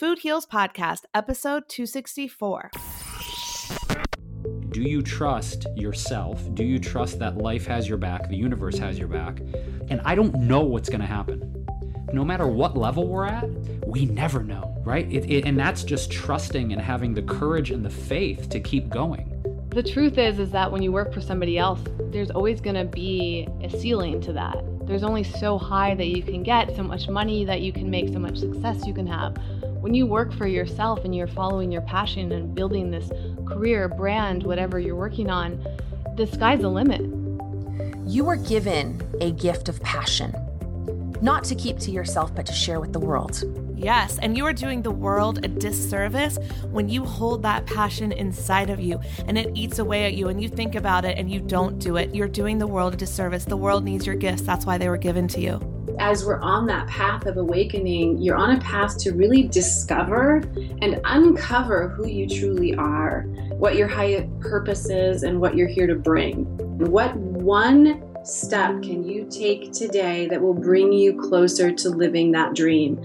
Food Heals Podcast, episode 264. Do you trust yourself? Do you trust that life has your back, the universe has your back? And I don't know what's going to happen. No matter what level we're at, we never know, right? And that's just trusting and having the courage and the faith to keep going. The truth is that when you work for somebody else, there's always going to be a ceiling to that. There's only so high that you can get, so much money that you can make, so much success you can have. When you work for yourself and you're following your passion and building this career, brand, whatever you're working on, the sky's the limit. You were given a gift of passion, not to keep to yourself, but to share with the world. Yes, and you are doing the world a disservice when you hold that passion inside of you and it eats away at you and you think about it and you don't do it. You're doing the world a disservice. The world needs your gifts. That's why they were given to you. As we're on that path of awakening, you're on a path to really discover and uncover who you truly are, what your higher purpose is, and what you're here to bring. What one step can you take today that will bring you closer to living that dream?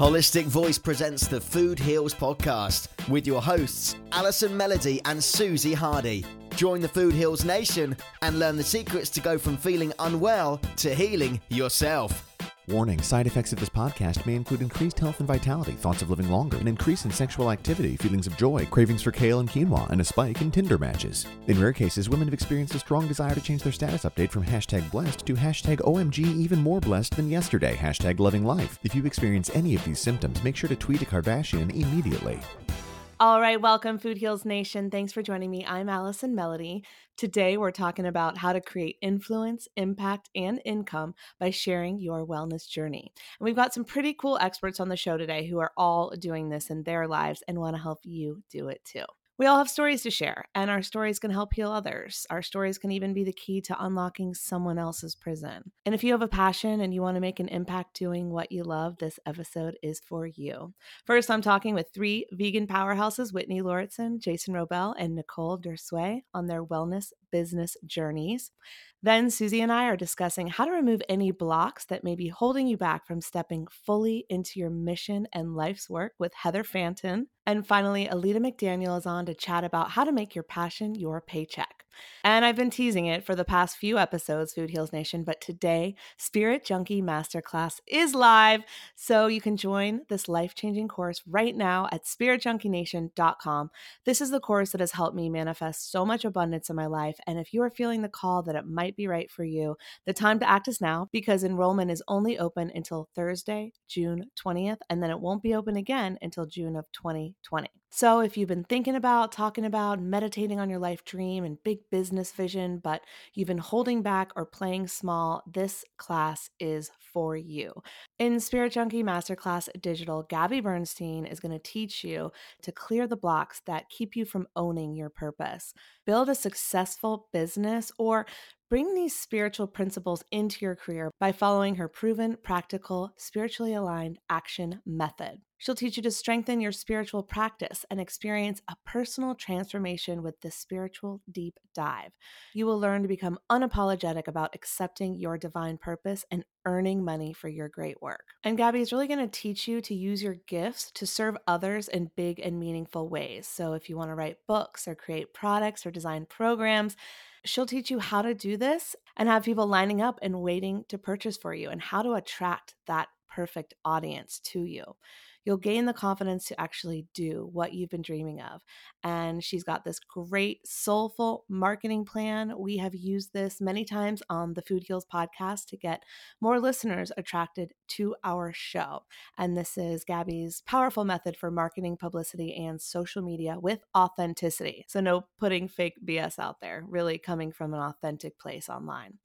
Holistic Voice presents the Food Heals Podcast with your hosts, Alison Melody and Susie Hardy. Join the Food Heals Nation and learn the secrets to go from feeling unwell to healing yourself. Warning, side effects of this podcast may include increased health and vitality, thoughts of living longer, an increase in sexual activity, feelings of joy, cravings for kale and quinoa, and a spike in Tinder matches. In rare cases, women have experienced a strong desire to change their status update from hashtag blessed to hashtag OMG even more blessed than yesterday, hashtag loving life. If you experience any of these symptoms, make sure to tweet a Kardashian immediately. All right, welcome Food Heals Nation. Thanks for joining me. I'm Alison Melody. Today we're talking about how to create influence, impact, and income by sharing your wellness journey. And we've got some pretty cool experts on the show today who are all doing this in their lives and want to help you do it too. We all have stories to share, and our stories can help heal others. Our stories can even be the key to unlocking someone else's prison. And if you have a passion and you want to make an impact doing what you love, this episode is for you. First, I'm talking with three vegan powerhouses, Whitney Lauritsen, Jason Robel, and Nicole Dersue, on their wellness business journeys. Then Susie and I are discussing how to remove any blocks that may be holding you back from stepping fully into your mission and life's work with Heather Fanton. And finally, Alita McDaniel is on to chat about how to make your passion your paycheck. And I've been teasing it for the past few episodes, Food Heals Nation, but today, Spirit Junkie Masterclass is live, so you can join this life-changing course right now at spiritjunkienation.com. This is the course that has helped me manifest so much abundance in my life, and if you are feeling the call that it might be right for you, the time to act is now, because enrollment is only open until Thursday, June 20th, and then it won't be open again until June of 2020. So if you've been thinking about, talking about, meditating on your life dream and big business vision, but you've been holding back or playing small, this class is for you. In Spirit Junkie Masterclass Digital, Gabby Bernstein is going to teach you to clear the blocks that keep you from owning your purpose, build a successful business, or bring these spiritual principles into your career by following her proven, practical, spiritually aligned action method. She'll teach you to strengthen your spiritual practice and experience a personal transformation with this spiritual deep dive. You will learn to become unapologetic about accepting your divine purpose and earning money for your great work. And Gabby is really going to teach you to use your gifts to serve others in big and meaningful ways. So if you want to write books or create products or design programs, she'll teach you how to do this and have people lining up and waiting to purchase for you and how to attract that perfect audience to you. You'll gain the confidence to actually do what you've been dreaming of. And she's got this great soulful marketing plan. We have used this many times on the Food Heals Podcast to get more listeners attracted to our show. And this is Gabby's powerful method for marketing, publicity, and social media with authenticity. So no putting fake BS out there, really coming from an authentic place online.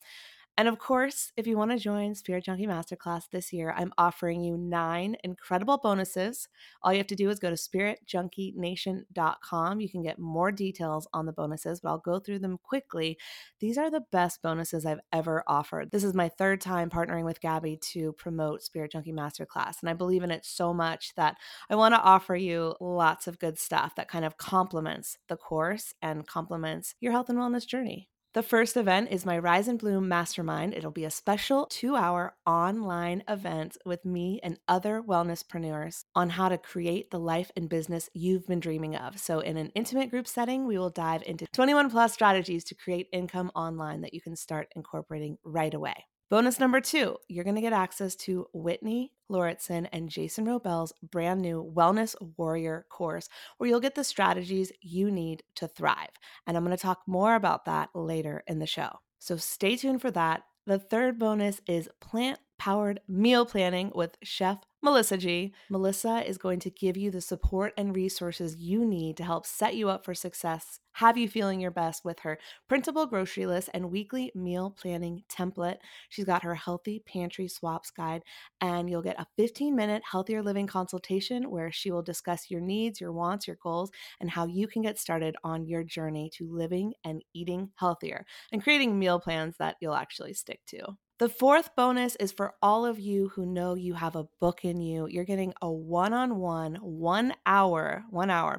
And of course, if you want to join Spirit Junkie Masterclass this year, I'm offering you 9 incredible bonuses. All you have to do is go to spiritjunkienation.com. You can get more details on the bonuses, but I'll go through them quickly. These are the best bonuses I've ever offered. This is my third time partnering with Gabby to promote Spirit Junkie Masterclass, and I believe in it so much that I want to offer you lots of good stuff that kind of complements the course and complements your health and wellness journey. The The first event is my Rise and Bloom Mastermind. It'll be a special 2-hour online event with me and other wellnesspreneurs on how to create the life and business you've been dreaming of. So in an intimate group setting, we will dive into 21 plus strategies to create income online that you can start incorporating right away. Bonus number 2, you're going to get access to Whitney Lauritsen and Jason Robel's brand new Wellness Warrior course, where you'll get the strategies you need to thrive. And I'm going to talk more about that later in the show. So stay tuned for that. The third bonus is plant-powered meal planning with Chef Melissa G. Melissa is going to give you the support and resources you need to help set you up for success, have you feeling your best with her printable grocery list and weekly meal planning template. She's got her Healthy Pantry Swaps Guide, and you'll get a 15-minute Healthier Living consultation where she will discuss your needs, your wants, your goals, and how you can get started on your journey to living and eating healthier and creating meal plans that you'll actually stick to. The fourth bonus is for all of you who know you have a book in you. You're getting a one-on-one, one hour,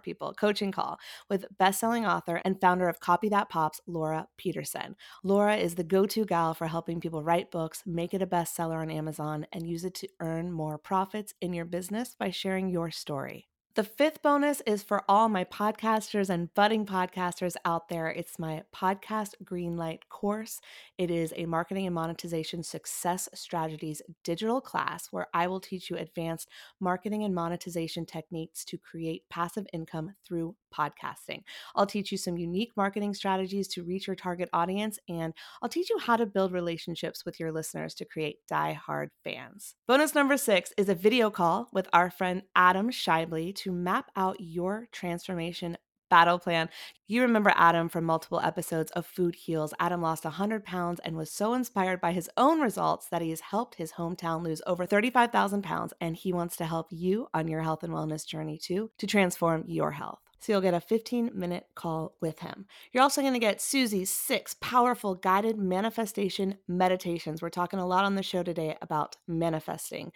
people, coaching call with best-selling author and founder of Copy That Pops, Laura Peterson. Laura is the go-to gal for helping people write books, make it a bestseller on Amazon, and use it to earn more profits in your business by sharing your story. The fifth bonus is for all my podcasters and budding podcasters out there. It's my Podcast Greenlight course. It is a marketing and monetization success strategies digital class where I will teach you advanced marketing and monetization techniques to create passive income through podcasting. I'll teach you some unique marketing strategies to reach your target audience, and I'll teach you how to build relationships with your listeners to create diehard fans. Bonus number 6 is a video call with our friend Adam Shibley to map out your transformation battle plan. You remember Adam from multiple episodes of Food Heals. Adam lost 100 pounds and was so inspired by his own results that he has helped his hometown lose over 35,000 pounds, and he wants to help you on your health and wellness journey too, to transform your health. So you'll get a 15-minute call with him. You're also going to get Susie's 6 powerful guided manifestation meditations. We're talking a lot on the show today about manifesting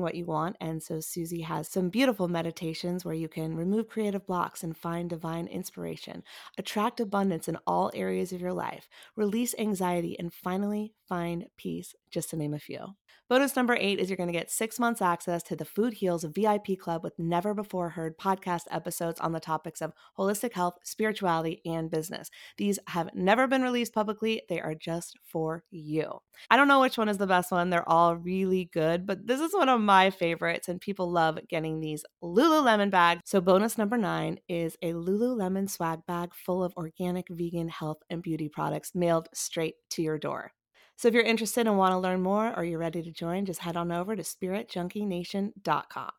what you want. And so Susie has some beautiful meditations where you can remove creative blocks and find divine inspiration, attract abundance in all areas of your life, release anxiety, and finally find peace, just to name a few. Bonus number 8 is you're going to get 6 months access to the Food Heals VIP Club with never before heard podcast episodes on the topics of holistic health, spirituality, and business. These have never been released publicly. They are just for you. I don't know which one is the best one. They're all really good, but this is one of my favorites, and people love getting these Lululemon bags. So bonus number 9 is a Lululemon swag bag full of organic, vegan, health, and beauty products mailed straight to your door. So if you're interested and want to learn more, or you're ready to join, just head on over to spiritjunkienation.com.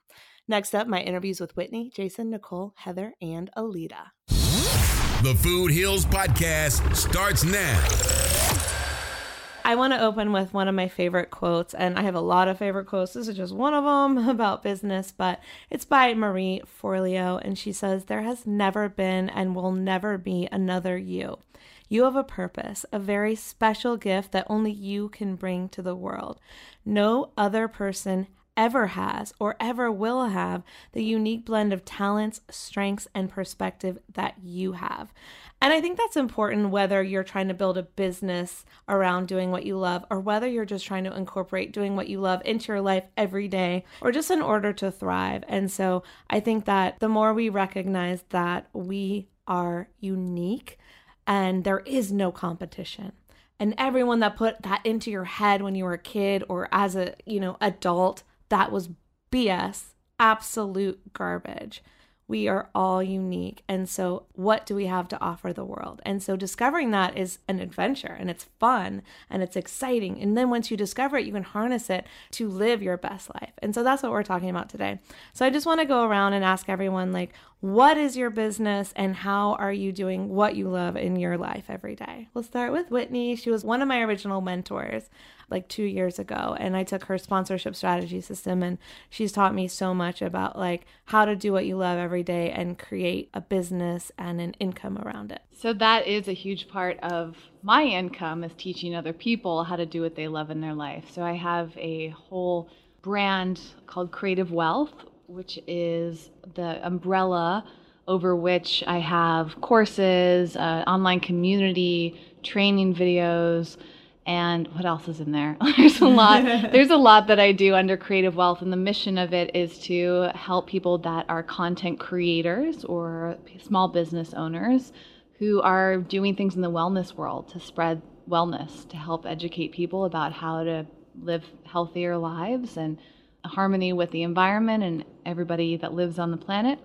Next up, my interviews with Whitney, Jason, Nicole, Heather, and Alita. The Food Heals Podcast starts now. I want to open with one of my favorite quotes, and I have a lot of favorite quotes. This is just one of them about business, but it's by Marie Forleo, and she says, "There has never been and will never be another you. You have a purpose, a very special gift that only you can bring to the world. No other person ever has or ever will have the unique blend of talents, strengths, and perspective that you have." And I think that's important whether you're trying to build a business around doing what you love, or whether you're just trying to incorporate doing what you love into your life every day, or just in order to thrive. And so I think that the more we recognize that we are unique, and there is no competition. And everyone that put that into your head when you were a kid or as a, adult, that was BS, absolute garbage. We are all unique. And so what do we have to offer the world? And so discovering that is an adventure, and it's fun, and it's exciting. And then once you discover it, you can harness it to live your best life. And so that's what we're talking about today. So I just want to go around and ask everyone, what is your business and how are you doing what you love in your life every day? We'll start with Whitney. She was one of my original mentors 2 years ago, and I took her sponsorship strategy system, and she's taught me so much about how to do what you love every day and create a business and an income around it. So that is a huge part of my income, is teaching other people how to do what they love in their life. So I have a whole brand called Creative Wealth, which is the umbrella over which I have courses, online community, training videos, and what else is in there? There's a lot. There's a lot that I do under Creative Wealth, and the mission of it is to help people that are content creators or small business owners who are doing things in the wellness world to spread wellness, to help educate people about how to live healthier lives and harmony with the environment and everybody that lives on the planet.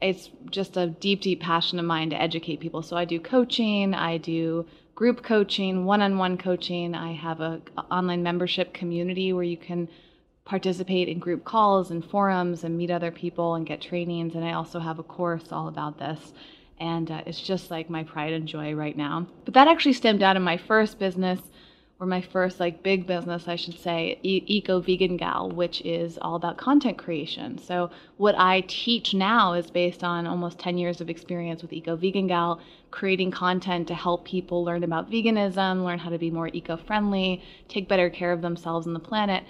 It's just a deep, deep passion of mine to educate people. So I do coaching, I do group coaching, one-on-one coaching. I have an online membership community where you can participate in group calls and forums and meet other people and get trainings. And I also have a course all about this. And it's just like my pride and joy right now. But that actually stemmed out of my first business, or my first like big business, I should say, Eco Vegan Gal, which is all about content creation. So what I teach now is based on almost 10 years of experience with Eco Vegan Gal, creating content to help people learn about veganism, learn how to be more eco-friendly, take better care of themselves and the planet.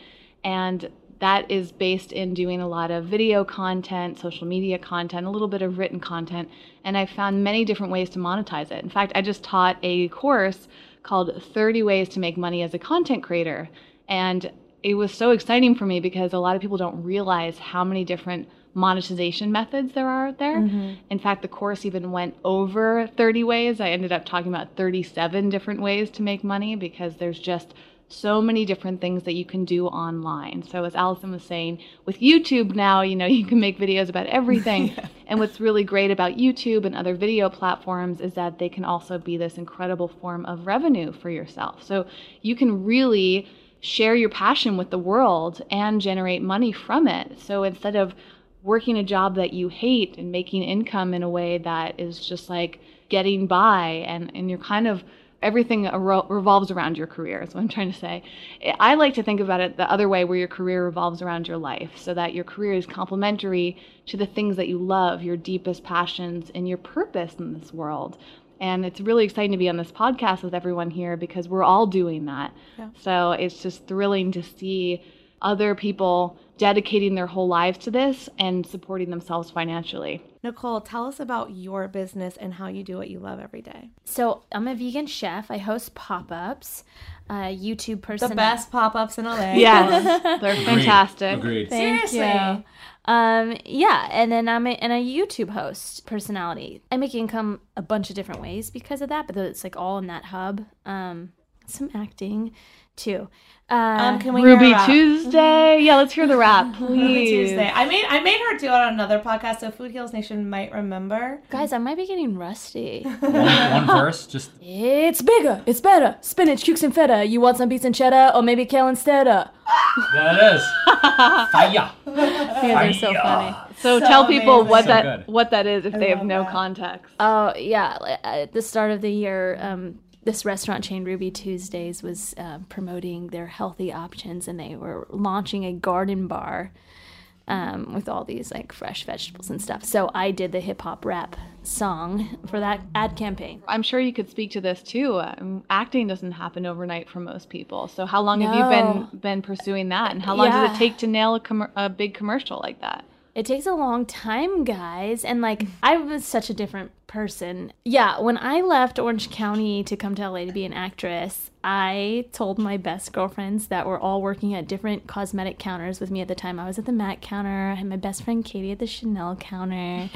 And that is based in doing a lot of video content, social media content, a little bit of written content. And I found many different ways to monetize it. In fact, I just taught a course called 30 Ways to Make Money as a Content Creator. And it was so exciting for me because a lot of people don't realize how many different monetization methods there are out there. Mm-hmm. In fact, the course even went over 30 ways. I ended up talking about 37 different ways to make money because there's just so many different things that you can do online. So as Allison was saying, with YouTube now, you know, you can make videos about everything. Yeah. And what's really great about YouTube and other video platforms is that they can also be this incredible form of revenue for yourself. So you can really share your passion with the world and generate money from it. So instead of working a job that you hate and making income in a way that is just like getting by, and you're kind of everything revolves around your career is what I'm trying to say. I like to think about it the other way, where your career revolves around your life, so that your career is complementary to the things that you love, your deepest passions, and your purpose in this world. And it's really exciting to be on this podcast with everyone here because we're all doing that. Yeah. So it's just thrilling to see other people dedicating their whole lives to this and supporting themselves financially. Nicole, tell us about your business and how you do what you love every day. So I'm a vegan chef. I host pop-ups, YouTube person. The best pop-ups in LA. Yes, they're fantastic. Agreed. Seriously. Yeah, and then I'm a YouTube host personality. I make income a bunch of different ways because of that, but it's like all in that hub. Some acting too. Can we Ruby Tuesday? Yeah, let's hear the rap, please. Ruby Tuesday. I made her do it on another podcast, so Food Heals Nation might remember. Guys, I might be getting rusty. One verse, just. It's bigger, it's better. Spinach, cukes, and feta. You want some beets and cheddar, or maybe kale instead of. There it is. Fire. Fire. Are so funny. So tell amazing. People what that is if I they have no that. Context. Oh yeah, at the start of the year. This restaurant chain, Ruby Tuesdays, was promoting their healthy options, and they were launching a garden bar with all these like fresh vegetables and stuff. So I did the hip-hop rap song for that ad campaign. I'm sure you could speak to this too. Acting doesn't happen overnight for most people. So how long have you been pursuing that, and how long did it take to nail a big commercial like that? It takes a long time, guys. And like, I was such a different person. Yeah, when I left Orange County to come to LA to be an actress, I told my best girlfriends that were all working at different cosmetic counters with me at the time. I was at the MAC counter. I had my best friend Katie at the Chanel counter.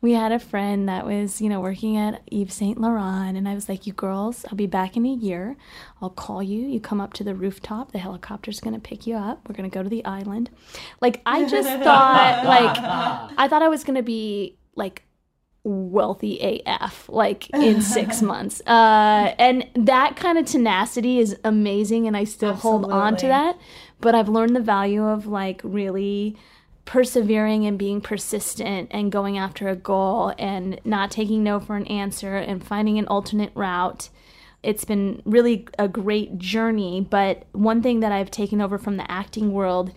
We had a friend that was, working at Yves Saint Laurent. And I was like, you girls, I'll be back in a year. I'll call you. You come up to the rooftop. The helicopter's going to pick you up. We're going to go to the island. Like, I just thought, I was going to be, like, wealthy AF, like, in 6 months. And that kind of tenacity is amazing, and I still hold on to that. But I've learned the value of, like, really persevering and being persistent and going after a goal and not taking no for an answer and finding an alternate route. It's been really a great journey, but one thing that I've taken over from the acting world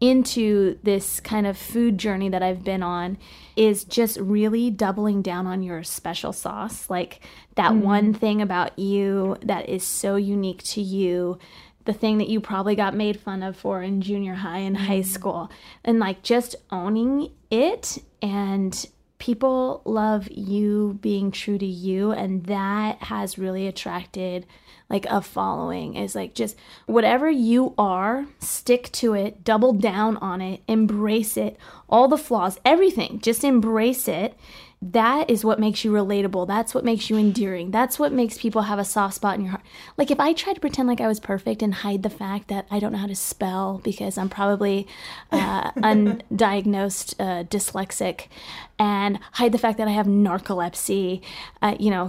into this kind of food journey that I've been on is just really doubling down on your special sauce, like that one thing about you that is so unique to you, the thing that you probably got made fun of for in junior high and high school, and like just owning it and people love you being true to you, and that has really attracted like a following. Is like, just whatever you are, stick to it, double down on it, embrace it, all the flaws, everything, just embrace it. That is what makes you relatable. That's what makes you endearing. That's what makes people have a soft spot in your heart. Like, if I tried to pretend like I was perfect and hide the fact that I don't know how to spell because I'm probably undiagnosed dyslexic, and hide the fact that I have narcolepsy,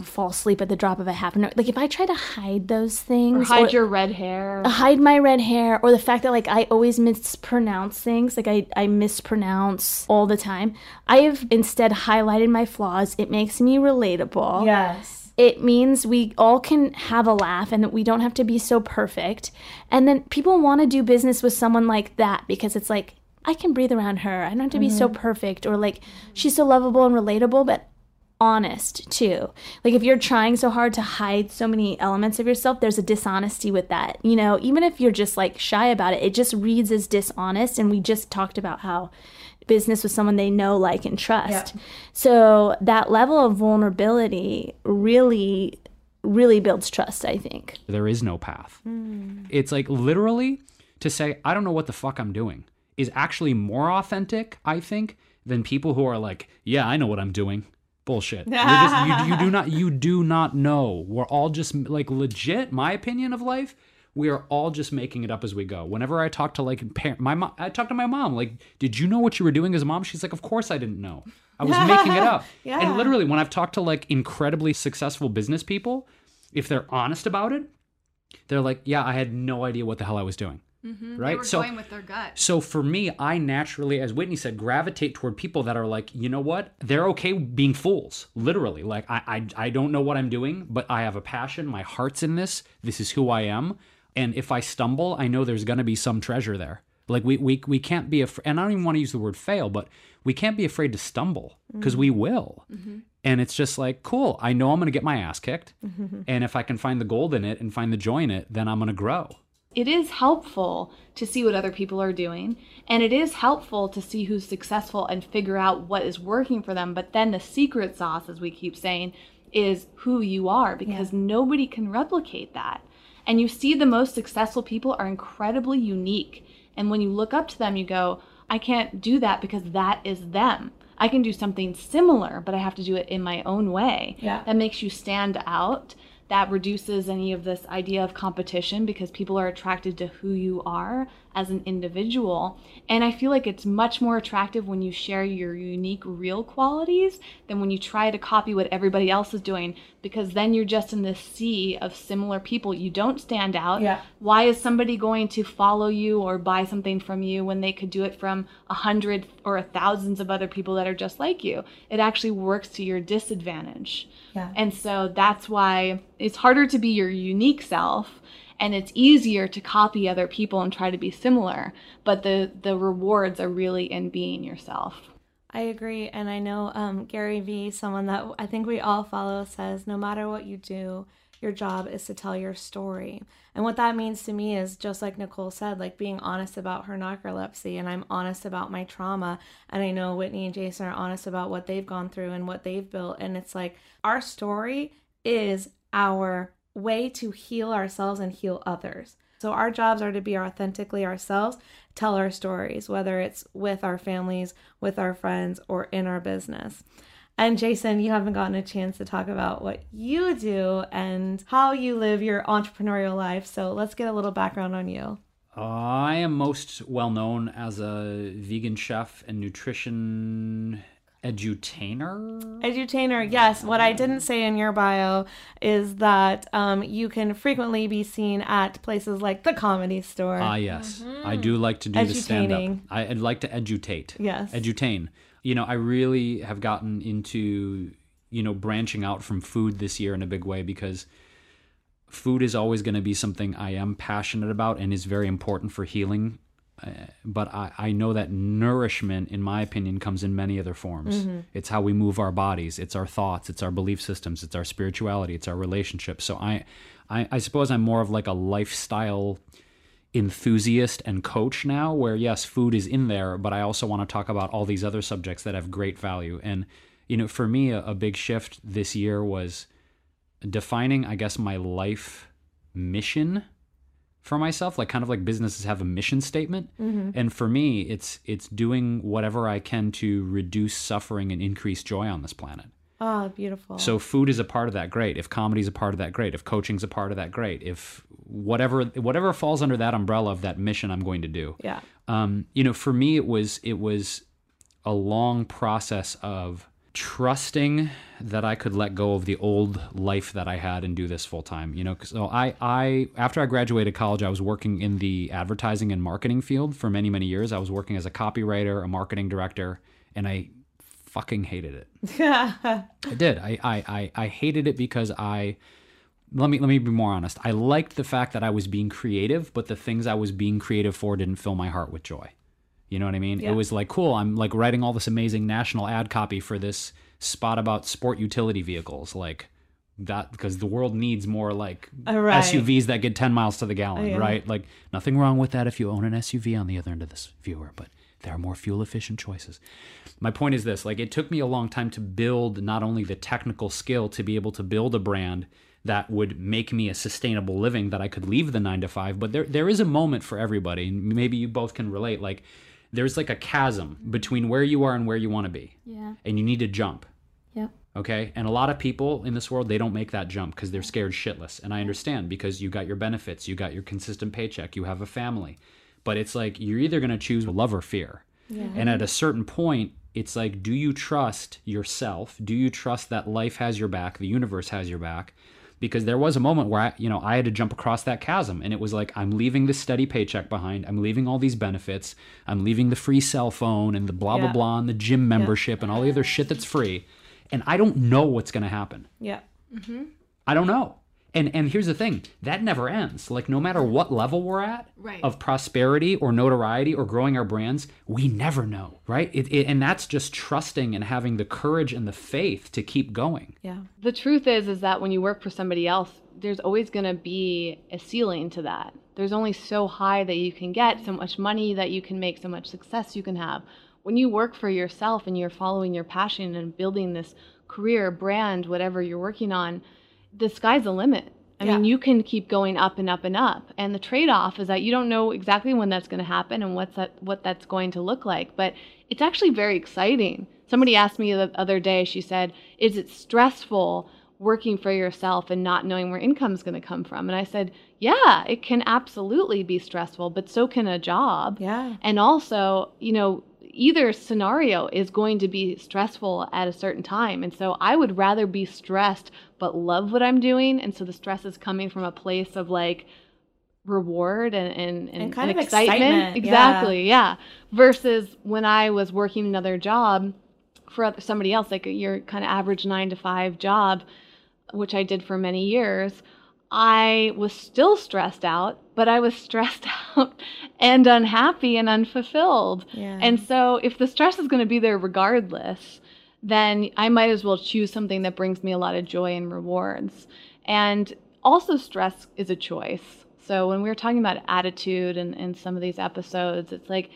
fall asleep at the drop of a half an hour. Like, if I try to hide those things. Or hide your red hair. Hide my red hair, or the fact that, like, I always mispronounce things. Like, I mispronounce all the time. I have instead highlighted my flaws. It makes me relatable. Yes. It means we all can have a laugh and that we don't have to be so perfect. And then people want to do business with someone like that because it's like, I can breathe around her. I don't have to be so perfect, or like, she's so lovable and relatable, but honest too. Like, if you're trying so hard to hide so many elements of yourself, there's a dishonesty with that. You know, even if you're just like shy about it, it just reads as dishonest. And we just talked about how business with someone they know, like, and trust. Yeah. So that level of vulnerability really builds trust, I think. There is no path. It's like, literally, to say, I don't know what the fuck I'm doing, is actually more authentic, I think, than people who are like, yeah, I know what I'm doing. Bullshit. You do not know. We're all just, like, legit, my opinion of life, we are all just making it up as we go. Whenever I talk to, like, my mom, like, did you know what you were doing as a mom? She's like, of course I didn't know. I was making it up. Yeah. And literally, when I've talked to, like, incredibly successful business people, if they're honest about it, they're like, yeah, I had no idea what the hell I was doing. Mm-hmm. Right? They were going with their gut. So for me, I naturally, as Whitney said, gravitate toward people that are like, you know what? They're okay being fools, literally. Like, I don't know what I'm doing, but I have a passion. My heart's in this. This is who I am. And if I stumble, I know there's going to be some treasure there. Like, we can't be afraid. And I don't even want to use the word fail, but we can't be afraid to stumble, because we will. Mm-hmm. And it's just like, cool, I know I'm going to get my ass kicked. Mm-hmm. And if I can find the gold in it and find the joy in it, then I'm going to grow. It is helpful to see what other people are doing, and it is helpful to see who's successful and figure out what is working for them. But then the secret sauce, as we keep saying, is who you are, because nobody can replicate that. And you see the most successful people are incredibly unique. And when you look up to them, you go, I can't do that because that is them. I can do something similar, but I have to do it in my own way. Yeah. That makes you stand out. That reduces any of this idea of competition, because people are attracted to who you are as an individual. And I feel like it's much more attractive when you share your unique, real qualities than when you try to copy what everybody else is doing, because then you're just in this sea of similar people. You don't stand out. Yeah. Why is somebody going to follow you or buy something from you when they could do it from 100 or thousands of other people that are just like you? It actually works to your disadvantage. Yeah. And so that's why it's harder to be your unique self. And it's easier to copy other people and try to be similar. But the rewards are really in being yourself. I agree. And I know Gary Vee, someone that I think we all follow, says, no matter what you do, your job is to tell your story. And what that means to me is, just like Nicole said, like, being honest about her narcolepsy, and I'm honest about my trauma. And I know Whitney and Jason are honest about what they've gone through and what they've built. And it's like, our story is our way to heal ourselves and heal others. So our jobs are to be authentically ourselves, tell our stories, whether it's with our families, with our friends, or in our business. And Jason, you haven't gotten a chance to talk about what you do and how you live your entrepreneurial life. So let's get a little background on you. I am most well known as a vegan chef and nutrition edutainer, yes. What I didn't say in your bio is that you can frequently be seen at places like the Comedy Store. Yes. Mm-hmm. I do like to do the stand-up. I'd like to edutate. Yes. Edutain. You know, I really have gotten into, you know, branching out from food this year in a big way, because food is always going to be something I am passionate about and is very important for healing. But I know that nourishment, in my opinion, comes in many other forms. Mm-hmm. It's how we move our bodies. It's our thoughts. It's our belief systems. It's our spirituality. It's our relationships. So I suppose I'm more of like a lifestyle enthusiast and coach now, where, yes, food is in there, but I also want to talk about all these other subjects that have great value. And you know, for me, a big shift this year was defining, I guess, my life mission for myself, like kind of like businesses have a mission statement. Mm-hmm. And for me, it's doing whatever I can to reduce suffering and increase joy on this planet. Oh, beautiful. So food is a part of that, great. If comedy is a part of that, great. If coaching's a part of that, great. If whatever falls under that umbrella of that mission, I'm going to do. Yeah. You know, for me, it was a long process of trusting that I could let go of the old life that I had and do this full time, you know. So I after I graduated college, I was working in the advertising and marketing field for many, many years. I was working as a copywriter, a marketing director, and I fucking hated it. I did. I hated it because let me be more honest. I liked the fact that I was being creative, but the things I was being creative for didn't fill my heart with joy. You know what I mean? Yeah. It was like, cool, I'm like writing all this amazing national ad copy for this spot about sport utility vehicles, like that, because the world needs more like SUVs that get 10 miles to the gallon, right? Like nothing wrong with that if you own an SUV on the other end of this viewer, but there are more fuel efficient choices. My point is this, like it took me a long time to build not only the technical skill to be able to build a brand that would make me a sustainable living that I could leave the 9 to 5, but there is a moment for everybody, and maybe you both can relate, like there's like a chasm between where you are and where you want to be. Yeah. And you need to jump. Yep. Okay. And a lot of people in this world, they don't make that jump because they're scared shitless. And I understand, because you got your benefits, you got your consistent paycheck, you have a family, but it's like, you're either going to choose love or fear. Yeah. And at a certain point, it's like, do you trust yourself? Do you trust that life has your back? The universe has your back? Because there was a moment where I had to jump across that chasm, and it was like, I'm leaving the steady paycheck behind. I'm leaving all these benefits. I'm leaving the free cell phone and the blah, blah, blah, and the gym membership and all the other shit that's free. And I don't know what's going to happen. Yeah. Mm-hmm. I don't know. And here's the thing, that never ends. Like no matter what level we're at of prosperity or notoriety or growing our brands, we never know, right? And that's just trusting and having the courage and the faith to keep going. Yeah. The truth is that when you work for somebody else, there's always going to be a ceiling to that. There's only so high that you can get, so much money that you can make, so much success you can have. When you work for yourself and you're following your passion and building this career, brand, whatever you're working on, the sky's the limit. I mean, you can keep going up and up and up. And the trade-off is that you don't know exactly when that's going to happen and what that's going to look like. But it's actually very exciting. Somebody asked me the other day, she said, is it stressful working for yourself and not knowing where income is going to come from? And I said, yeah, it can absolutely be stressful, but so can a job. Yeah. And also, you know, either scenario is going to be stressful at a certain time. And so I would rather be stressed but love what I'm doing. And so the stress is coming from a place of like reward and kind of excitement. Exactly. Yeah. Versus when I was working another job for somebody else, like your kind of average 9 to 5 job, which I did for many years, I was still stressed out, but I was stressed out and unhappy and unfulfilled. Yeah. And so if the stress is going to be there regardless, then I might as well choose something that brings me a lot of joy and rewards. And also stress is a choice. So when we were talking about attitude and some of these episodes, it's like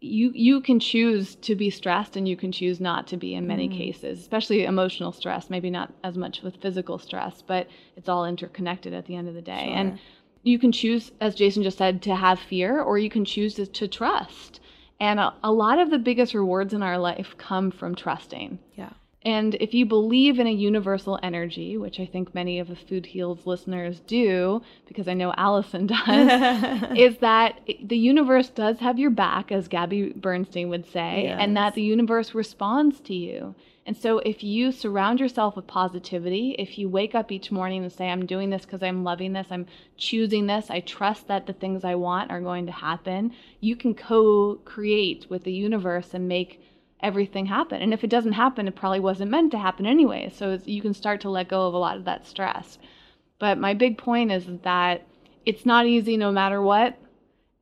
you can choose to be stressed and you can choose not to be in many cases, especially emotional stress, maybe not as much with physical stress, but it's all interconnected at the end of the day. Sure. And you can choose, as Jason just said, to have fear, or you can choose to trust. And a lot of the biggest rewards in our life come from trusting. Yeah. And if you believe in a universal energy, which I think many of the Food Heals listeners do, because I know Allison does, is that the universe does have your back, as Gabby Bernstein would say, and that the universe responds to you. And so if you surround yourself with positivity, if you wake up each morning and say, I'm doing this because I'm loving this, I'm choosing this, I trust that the things I want are going to happen, you can co-create with the universe and make everything happen. And if it doesn't happen, it probably wasn't meant to happen anyway. So you can start to let go of a lot of that stress. But my big point is that it's not easy no matter what.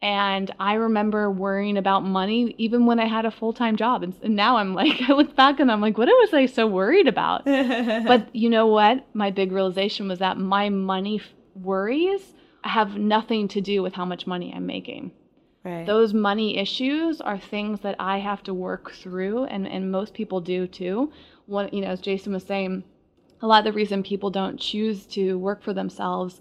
And I remember worrying about money even when I had a full-time job. And now I'm like, I look back and I'm like, what was I so worried about? But you know what? My big realization was that my money worries have nothing to do with how much money I'm making. Right. Those money issues are things that I have to work through, and most people do too. One, you know, as Jason was saying, a lot of the reason people don't choose to work for themselves,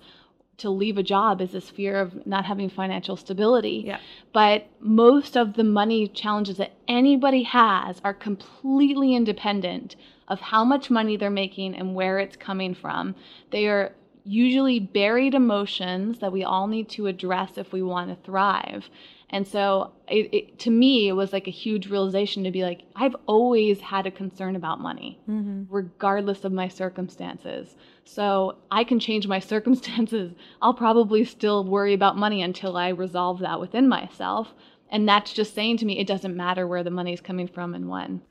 to leave a job, is this fear of not having financial stability. Yeah. But most of the money challenges that anybody has are completely independent of how much money they're making and where it's coming from. They are usually buried emotions that we all need to address if we want to thrive. And so it to me, it was like a huge realization to be like, I've always had a concern about money, mm-hmm. regardless of my circumstances. So I can change my circumstances. I'll probably still worry about money until I resolve that within myself. And that's just saying to me, it doesn't matter where the money is coming from and when.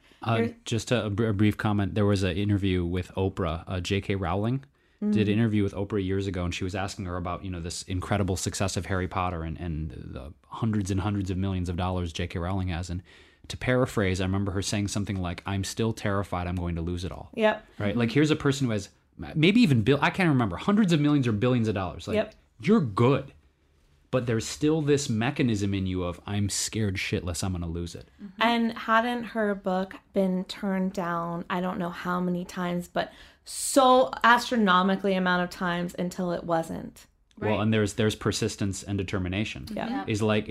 Just a brief comment. There was an interview with Oprah, J.K. Rowling. Did an interview with Oprah years ago, and she was asking her about, you know, this incredible success of Harry Potter and the hundreds and hundreds of millions of dollars J.K. Rowling has. And to paraphrase, I remember her saying something like, I'm still terrified I'm going to lose it all. Yep. Right? Mm-hmm. Like, here's a person who has maybe even, I can't remember, hundreds of millions or billions of dollars. Like, yep. You're good. But there's still this mechanism in you of, I'm scared shitless, I'm going to lose it. Mm-hmm. And hadn't her book been turned down, I don't know how many times, but so astronomically amount of times until it wasn't. Right. Well, and there's persistence and determination. Yeah. Is like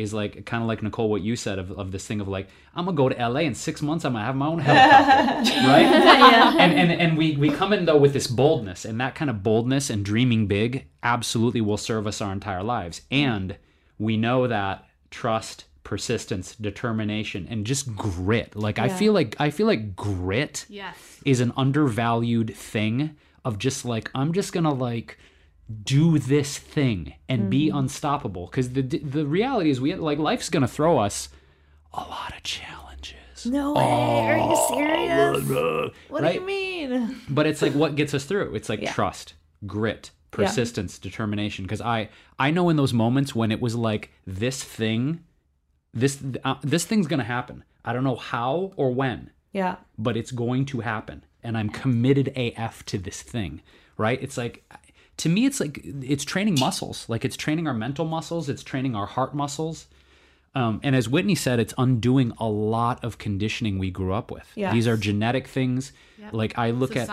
kind of like, Nicole, what you said of this thing of like, I'm gonna go to LA in 6 months, I'm gonna have my own helicopter. Right? Yeah. And we come in though with this boldness, and that kind of boldness and dreaming big absolutely will serve us our entire lives. And we know that trust, persistence, determination, and just grit. Like, yeah. I feel like grit, yes, is an undervalued thing of just like, I'm just gonna like do this thing and mm-hmm. be unstoppable, because the reality is, we like, life's gonna throw us a lot of challenges. No way. Are you serious? What right? do you mean? But it's like, what gets us through? It's like, yeah. trust, grit, persistence, yeah. determination. Because I know in those moments when it was like, this thing's gonna happen. I don't know how or when. Yeah. But it's going to happen, and I'm committed AF to this thing. Right? It's like. To me, it's like, it's training muscles. Like, it's training our mental muscles. It's training our heart muscles. And as Whitney said, it's undoing a lot of conditioning we grew up with. Yes. These are genetic things. Yep. Like, I look at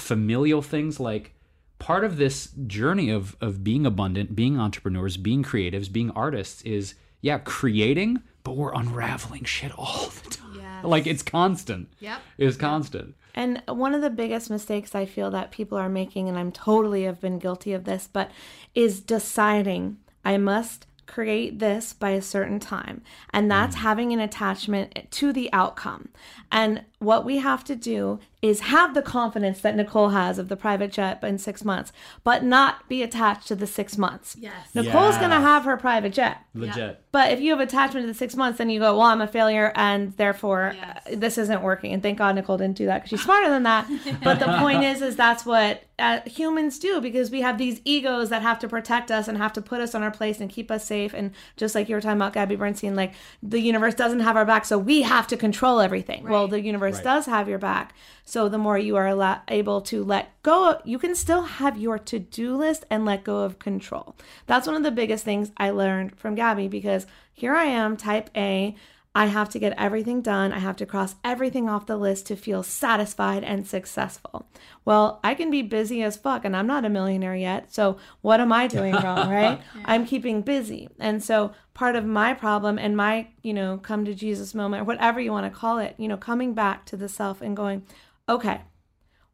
familial things. Like, part of this journey of being abundant, being entrepreneurs, being creatives, being artists is, yeah, creating, but we're unraveling shit all the time. Yes. Like, it's constant. Yep. It's constant. And one of the biggest mistakes I feel that people are making, and I'm totally have been guilty of this, but is deciding I must create this by a certain time. And that's having an attachment to the outcome. And what we have to do is have the confidence that Nicole has of the private jet in 6 months, but not be attached to the 6 months. Yes. Nicole's going to have her private jet. Legit. But if you have attachment to the 6 months, then you go, well, I'm a failure, and therefore this isn't working. And thank God Nicole didn't do that, because she's smarter than that. But the point is that's what humans do, because we have these egos that have to protect us and have to put us on our place and keep us safe. And just like you were talking about, Gabby Bernstein, like, the universe doesn't have our back, so we have to control everything. Right. Well, the universe does have your back. So the more you are able to let go, you can still have your to-do list and let go of control. That's one of the biggest things I learned from Gabby, because here I am, type A. I have to get everything done. I have to cross everything off the list to feel satisfied and successful. Well, I can be busy as fuck, and I'm not a millionaire yet. So what am I doing wrong, right? Yeah. I'm keeping busy. And so part of my problem and my, you know, come to Jesus moment, whatever you want to call it, you know, coming back to the self and going, okay,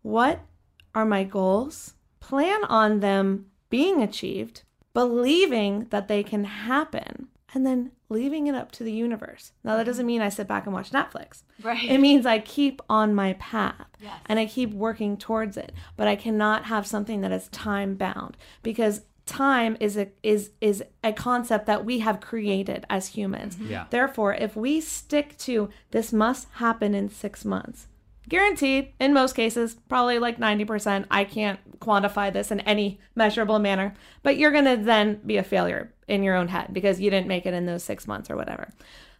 what are my goals? Plan on them being achieved, believing that they can happen, and then leaving it up to the universe. Now, that doesn't mean I sit back and watch Netflix. Right. It means I keep on my path, yes, and I keep working towards it. But I cannot have something that is time bound, because time is a concept that we have created as humans. Mm-hmm. Yeah. Therefore, if we stick to this must happen in 6 months, guaranteed, in most cases, probably like 90%, I can't quantify this in any measurable manner, but you're going to then be a failure in your own head because you didn't make it in those 6 months or whatever.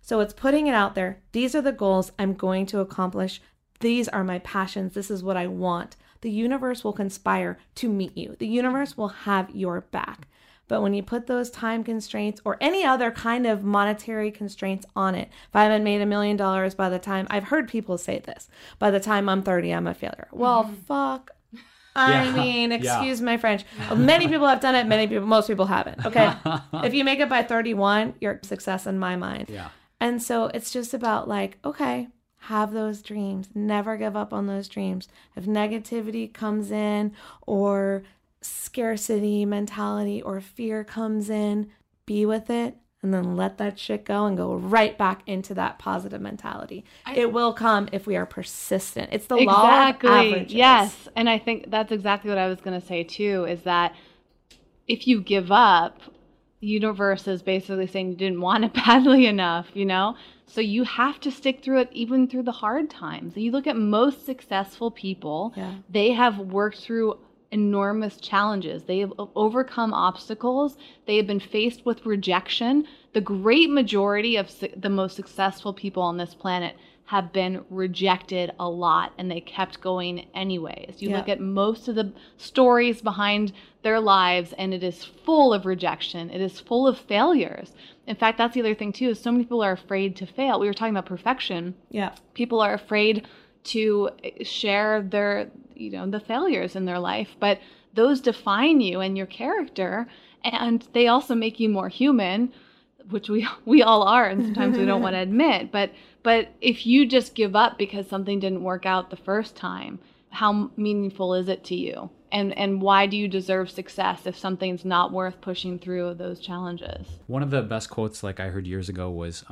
So it's putting it out there. These are the goals I'm going to accomplish. These are my passions. This is what I want. The universe will conspire to meet you. The universe will have your back. But when you put those time constraints or any other kind of monetary constraints on it, if I haven't made $1 million by the time, I've heard people say this, by the time I'm 30, I'm a failure. Well, fuck. I mean, excuse my French. Many people have done it. Most people haven't. Okay. If you make it by 31, you're a success in my mind. Yeah. And so it's just about like, okay, have those dreams. Never give up on those dreams. If negativity comes in or scarcity mentality or fear comes in, be with it and then let that shit go and go right back into that positive mentality. It will come if we are persistent. It's the law of averages. Yes. And I think that's exactly what I was going to say too, is that if you give up, the universe is basically saying you didn't want it badly enough, you know? So you have to stick through it, even through the hard times. You look at most successful people, they have worked through enormous challenges. They have overcome obstacles. They have been faced with rejection. The great majority of the most successful people on this planet have been rejected a lot, and they kept going anyways. You look at most of the stories behind their lives, and it is full of rejection. It is full of failures. In fact, that's the other thing too, is so many people are afraid to fail. We were talking about perfection. Yeah. People are afraid to share their, you know, the failures in their life, but those define you and your character, and they also make you more human, which we all are, and sometimes we don't want to admit, but if you just give up because something didn't work out the first time, how meaningful is it to you? And why do you deserve success if something's not worth pushing through those challenges? One of the best quotes like I heard years ago was,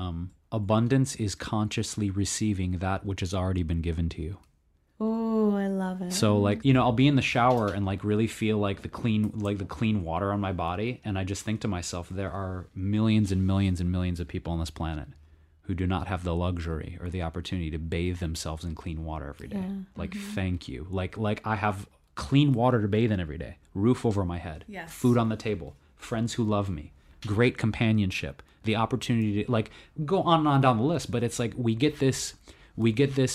abundance is consciously receiving that which has already been given to you. Oh, I love it. So like, you know, I'll be in the shower and like really feel like the clean water on my body. And I just think to myself, there are millions and millions and millions of people on this planet who do not have the luxury or the opportunity to bathe themselves in clean water every day. Yeah. Like, thank you. Like I have clean water to bathe in every day, roof over my head, food on the table, friends who love me, great companionship, the opportunity to like go on and on down the list. But it's like, we get this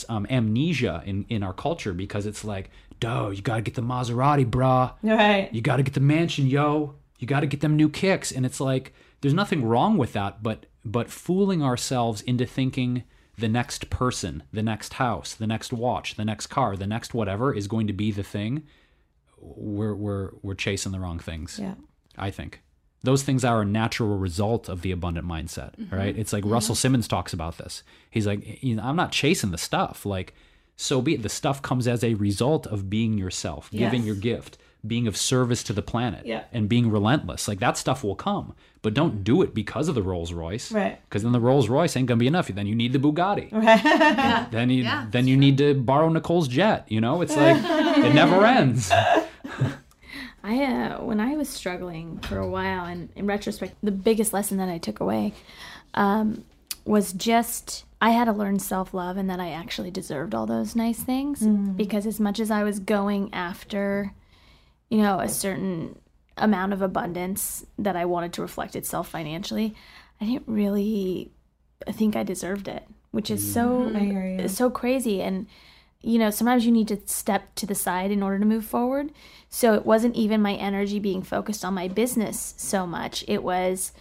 amnesia in our culture because it's like, duh, you got to get the Maserati, brah. Right. You got to get the mansion, yo. You got to get them new kicks. And it's like, there's nothing wrong with that, but fooling ourselves into thinking the next person, the next house, the next watch, the next car, the next whatever is going to be the thing, we're chasing the wrong things, I think. Those things are a natural result of the abundant mindset, right? It's like Russell Simmons talks about this. He's like, you know, I'm not chasing the stuff. Like, so be it. The stuff comes as a result of being yourself, giving your gift, being of service to the planet, and being relentless. Like, that stuff will come, but don't do it because of the Rolls Royce. Right. Because then the Rolls Royce ain't gonna be enough. Then you need the Bugatti. Right. Then you need to borrow Nicole's jet. You know, it's like it never ends. When I was struggling for a while, and in retrospect, the biggest lesson that I took away was just I had to learn self-love and that I actually deserved all those nice things because as much as I was going after, you know, a certain amount of abundance that I wanted to reflect itself financially, I didn't really think I deserved it, which is so crazy. And you know, sometimes you need to step to the side in order to move forward. So it wasn't even my energy being focused on my business so much. It was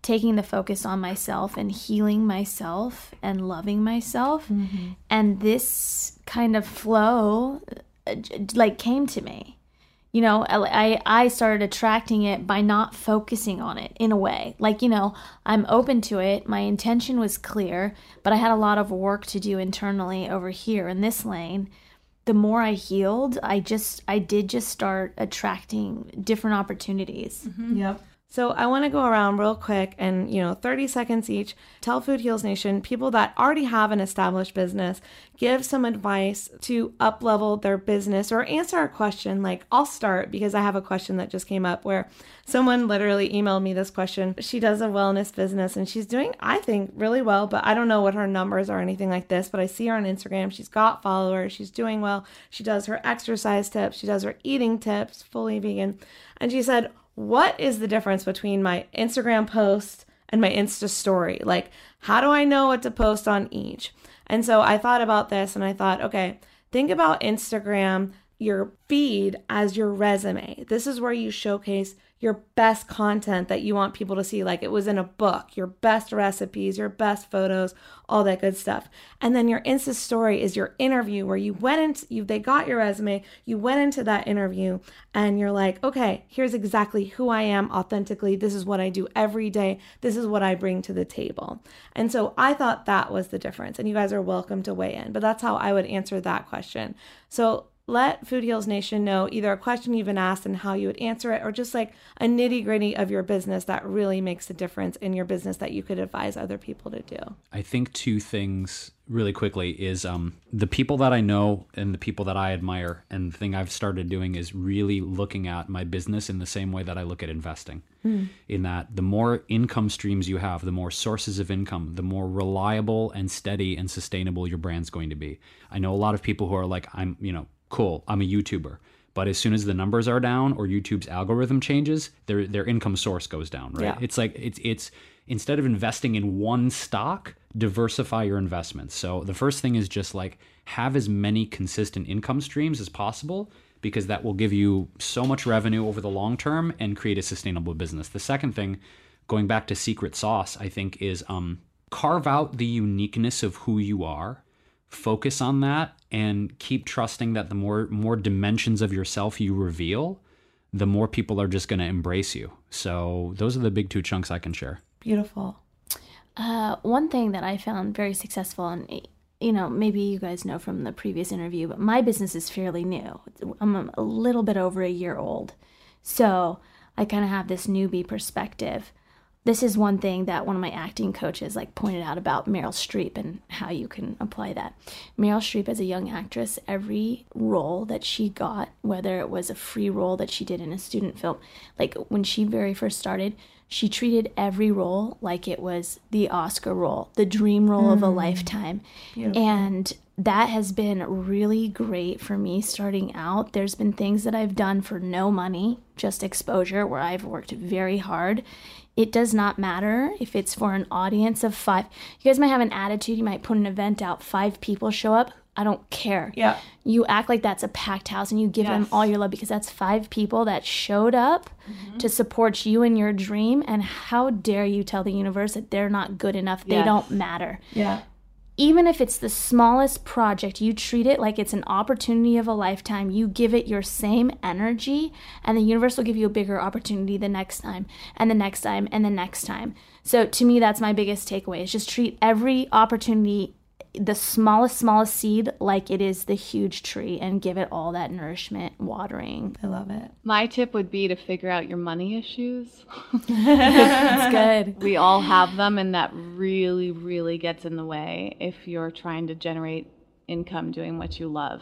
taking the focus on myself and healing myself and loving myself. Mm-hmm. And this kind of flow, like, came to me. You know, I started attracting it by not focusing on it in a way. Like, you know, I'm open to it. My intention was clear, but I had a lot of work to do internally over here in this lane. The more I healed, I did just start attracting different opportunities. Mm-hmm. Yep. So I want to go around real quick and, you know, 30 seconds each. Tell Food Heals Nation, people that already have an established business, give some advice to up-level their business or answer a question. Like, I'll start because I have a question that just came up where someone literally emailed me this question. She does a wellness business and she's doing, I think, really well, but I don't know what her numbers are or anything like this, but I see her on Instagram. She's got followers. She's doing well. She does her exercise tips. She does her eating tips, fully vegan. And she said, what is the difference between my Instagram post and my Insta story? Like, how do I know what to post on each? And so I thought about this and I thought, okay, think about Instagram, your feed as your resume. This is where you showcase your best content that you want people to see, like it was in a book, your best recipes, your best photos, all that good stuff. And then your Insta story is your interview where you went into, they got your resume, you went into that interview and you're like, okay, here's exactly who I am authentically. This is what I do every day. This is what I bring to the table. And so I thought that was the difference, and you guys are welcome to weigh in, but that's how I would answer that question. So let Food Heals Nation know either a question you've been asked and how you would answer it, or just like a nitty gritty of your business that really makes a difference in your business that you could advise other people to do. I think two things really quickly is the people that I know and the people that I admire, and the thing I've started doing is really looking at my business in the same way that I look at investing. In that the more income streams you have, the more sources of income, the more reliable and steady and sustainable your brand's going to be. I know a lot of people who are like, cool, I'm a YouTuber. But as soon as the numbers are down or YouTube's algorithm changes, their income source goes down, right? Yeah. It's like, it's instead of investing in one stock, diversify your investments. So the first thing is just like, have as many consistent income streams as possible, because that will give you so much revenue over the long term and create a sustainable business. The second thing, going back to secret sauce, I think is carve out the uniqueness of who you are. Focus on that and keep trusting that the more dimensions of yourself you reveal, the more people are just going to embrace you. So those are the big two chunks I can share. Beautiful. One thing that I found very successful, and maybe you guys know from the previous interview, but my business is fairly new. I'm a little bit over a year old. So I kind of have this newbie perspective. This is one thing that one of my acting coaches pointed out about Meryl Streep and how you can apply that. Meryl Streep, as a young actress, every role that she got, whether it was a free role that she did in a student film, when she very first started, she treated every role like it was the Oscar role, the dream role of a lifetime. Beautiful. And that has been really great for me starting out. There's been things that I've done for no money, just exposure, where I've worked very hard. It does not matter if it's for an audience of 5. You guys might have an attitude. You might put an event out. 5 people show up. I don't care. Yeah. You act like that's a packed house and you give them all your love, because that's 5 people that showed up to support you in your dream. And how dare you tell the universe that they're not good enough. They don't matter. Yeah. Even if it's the smallest project, you treat it like it's an opportunity of a lifetime. You give it your same energy, and the universe will give you a bigger opportunity the next time, and the next time, and the next time. So to me, that's my biggest takeaway, is just treat every opportunity, the smallest seed, like it is the huge tree, and give it all that nourishment, watering. I love it. My tip would be to figure out your money issues. That's good. We all have them, and that really, really gets in the way if you're trying to generate income doing what you love.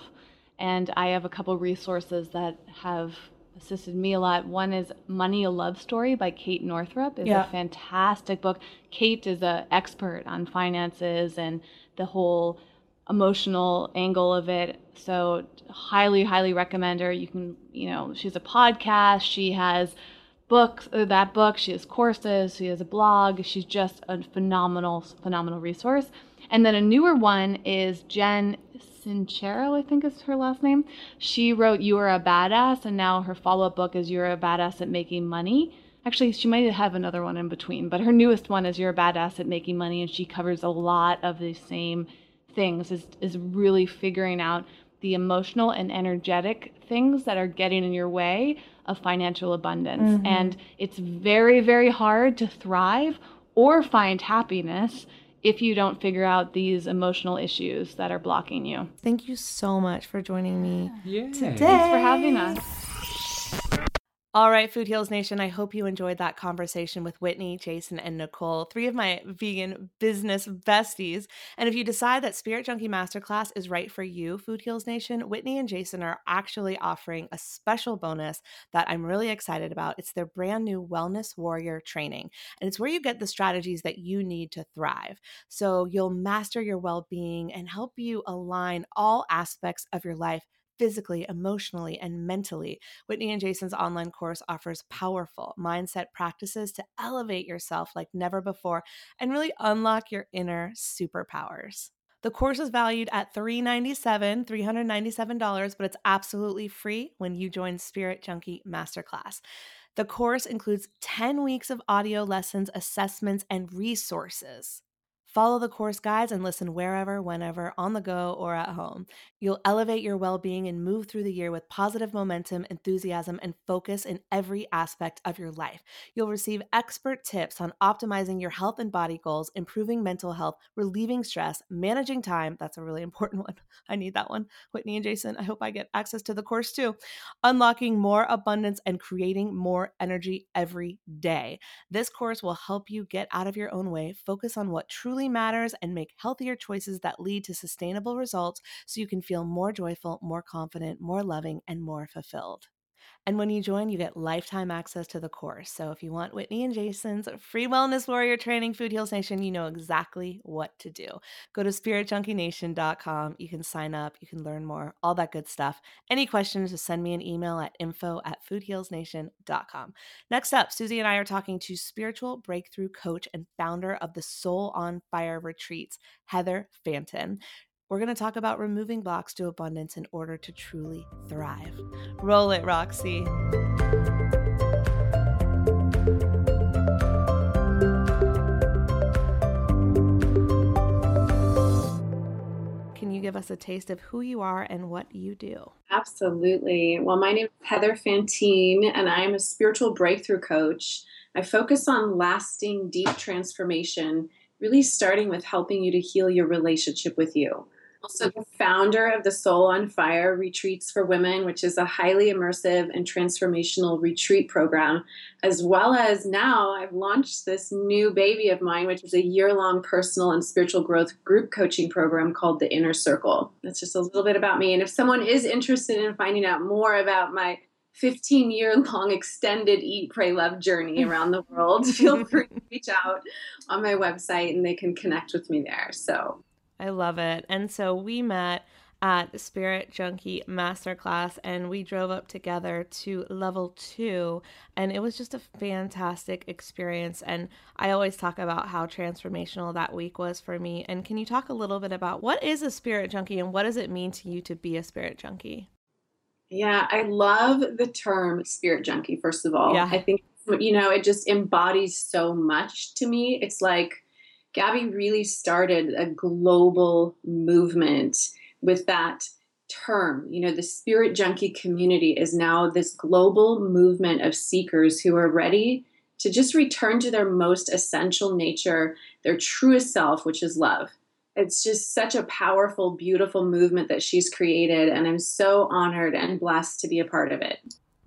And I have a couple resources that have assisted me a lot. One is Money, A Love Story by Kate Northrup. It's a fantastic book. Kate is an expert on finances and the whole emotional angle of it. So highly, highly recommend her. You can, she's a podcast. She has books, she has courses, she has a blog. She's just a phenomenal, phenomenal resource. And then a newer one is Jen Sincero, I think is her last name. She wrote You Are a Badass, and now her follow-up book is You're a Badass at Making Money. Actually, she might have another one in between, but her newest one is You're a Badass at Making Money, and she covers a lot of the same things, is really figuring out the emotional and energetic things that are getting in your way of financial abundance. Mm-hmm. And it's very, very hard to thrive or find happiness if you don't figure out these emotional issues that are blocking you. Thank you so much for joining me today. Thanks for having us. All right, Food Heals Nation, I hope you enjoyed that conversation with Whitney, Jason, and Nicole, 3 of my vegan business besties. And if you decide that Spirit Junkie Masterclass is right for you, Food Heals Nation, Whitney and Jason are actually offering a special bonus that I'm really excited about. It's their brand new Wellness Warrior training, and it's where you get the strategies that you need to thrive. So you'll master your well-being and help you align all aspects of your life, physically, emotionally, and mentally. Whitney and Jason's online course offers powerful mindset practices to elevate yourself like never before and really unlock your inner superpowers. The course is valued at $397, but it's absolutely free when you join Spirit Junkie Masterclass. The course includes 10 weeks of audio lessons, assessments, and resources. Follow the course guides and listen wherever, whenever, on the go, or at home. You'll elevate your well-being and move through the year with positive momentum, enthusiasm, and focus in every aspect of your life. You'll receive expert tips on optimizing your health and body goals, improving mental health, relieving stress, managing time. That's a really important one. I need that one. Whitney and Jason, I hope I get access to the course too. Unlocking more abundance and creating more energy every day. This course will help you get out of your own way, focus on what truly matters, and make healthier choices that lead to sustainable results so you can feel more joyful, more confident, more loving, and more fulfilled. And when you join, you get lifetime access to the course. So if you want Whitney and Jason's free Wellness Warrior training, Food Heals Nation, you know exactly what to do. Go to spiritjunkienation.com. You can sign up. You can learn more, all that good stuff. Any questions, just send me an email at info@foodhealsnation.com. Next up, Susie and I are talking to spiritual breakthrough coach and founder of the Soul on Fire Retreats, Heather Fanton. We're going to talk about removing blocks to abundance in order to truly thrive. Roll it, Roxy. Can you give us a taste of who you are and what you do? Absolutely. Well, my name is Heather Fanton, and I am a spiritual breakthrough coach. I focus on lasting, deep transformation, really starting with helping you to heal your relationship with you. Also the founder of the Soul on Fire Retreats for Women, which is a highly immersive and transformational retreat program, as well as now I've launched this new baby of mine, which is a year-long personal and spiritual growth group coaching program called The Inner Circle. That's just a little bit about me. And if someone is interested in finding out more about my 15-year-long extended Eat, Pray, Love journey around the world, feel free to reach out on my website and they can connect with me there. So I love it. And so we met at Spirit Junkie Masterclass and we drove up together to level 2, and it was just a fantastic experience. And I always talk about how transformational that week was for me. And can you talk a little bit about what is a spirit junkie and what does it mean to you to be a spirit junkie? Yeah, I love the term spirit junkie, first of all. Yeah. I think, you know, it just embodies so much to me. It's like Gabby really started a global movement with that term. You know, the spirit junkie community is now this global movement of seekers who are ready to just return to their most essential nature, their truest self, which is love. It's just such a powerful, beautiful movement that she's created, and I'm so honored and blessed to be a part of it.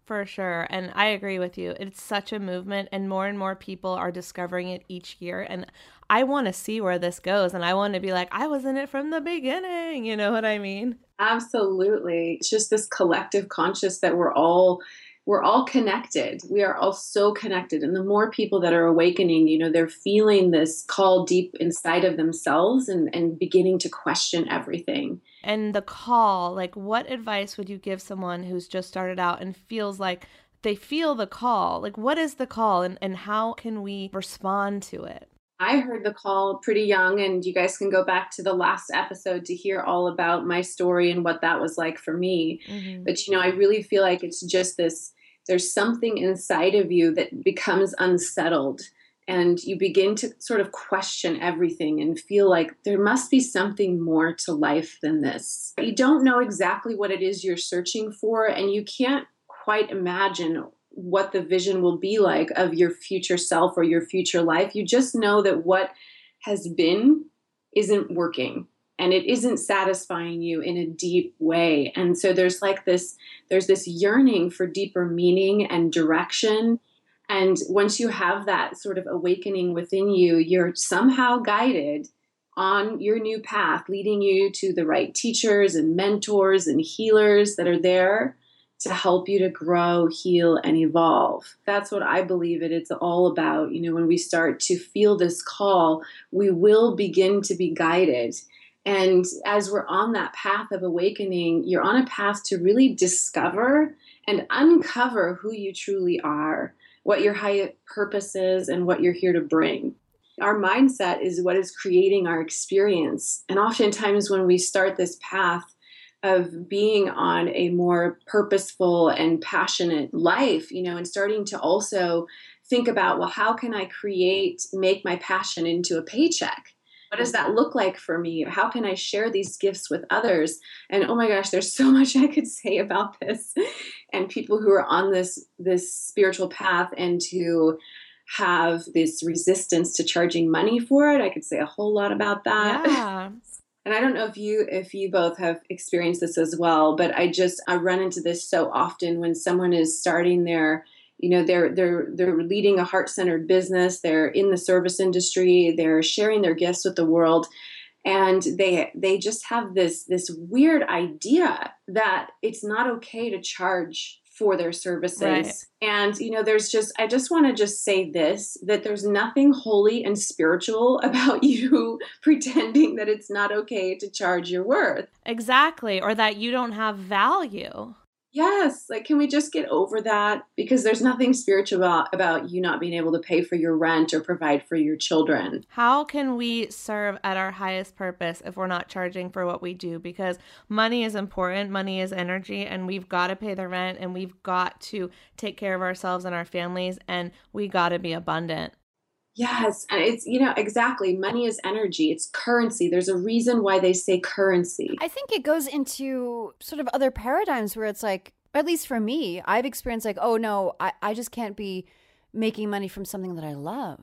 For sure, and I agree with you. It's such a movement, and more people are discovering it each year, and I want to see where this goes, and I want to be like, I was in it from the beginning, you know what I mean? Absolutely. It's just this collective conscious that we're all connected. We are all so connected. And the more people that are awakening, you know, they're feeling this call deep inside of themselves and beginning to question everything. And the call, like, what advice would you give someone who's just started out and feels like they feel the call? Like, what is the call and how can we respond to it? I heard the call pretty young, and you guys can go back to the last episode to hear all about my story and what that was like for me. Mm-hmm. But, you know, I really feel like it's just this, there's something inside of you that becomes unsettled and you begin to sort of question everything and feel like there must be something more to life than this. You don't know exactly what it is you're searching for, and you can't quite imagine what the vision will be like of your future self or your future life. You just know that what has been isn't working and it isn't satisfying you in a deep way. And so there's this yearning for deeper meaning and direction. And once you have that sort of awakening within you, you're somehow guided on your new path, leading you to the right teachers and mentors and healers that are there to help you to grow, heal, and evolve. That's what I believe it's all about. You know, when we start to feel this call, we will begin to be guided. And as we're on that path of awakening, you're on a path to really discover and uncover who you truly are, what your high purpose is, and what you're here to bring. Our mindset is what is creating our experience. And oftentimes when we start this path, of being on a more purposeful and passionate life, you know, and starting to also think about, well, how can I make my passion into a paycheck? What does that look like for me? How can I share these gifts with others? And oh my gosh, there's so much I could say about this and people who are on this spiritual path and to have this resistance to charging money for it. I could say a whole lot about that. Yeah. And I don't know if you both have experienced this as well, but I run into this so often when someone is starting their, you know, they're leading a heart-centered business, they're in the service industry, they're sharing their gifts with the world, and they just have this weird idea that it's not okay to charge for their services. Right. And, you know, I just want to say this, that there's nothing holy and spiritual about you pretending that it's not okay to charge your worth. Exactly. Or that you don't have value. Yes. Like, can we just get over that? Because there's nothing spiritual about you not being able to pay for your rent or provide for your children. How can we serve at our highest purpose if we're not charging for what we do? Because money is important. Money is energy, and we've got to pay the rent, and we've got to take care of ourselves and our families, and we got to be abundant. Yes. And it's, you know, exactly. Money is energy. It's currency. There's a reason why they say currency. I think it goes into sort of other paradigms where it's like, at least for me, I've experienced like, oh no, I just can't be making money from something that I love.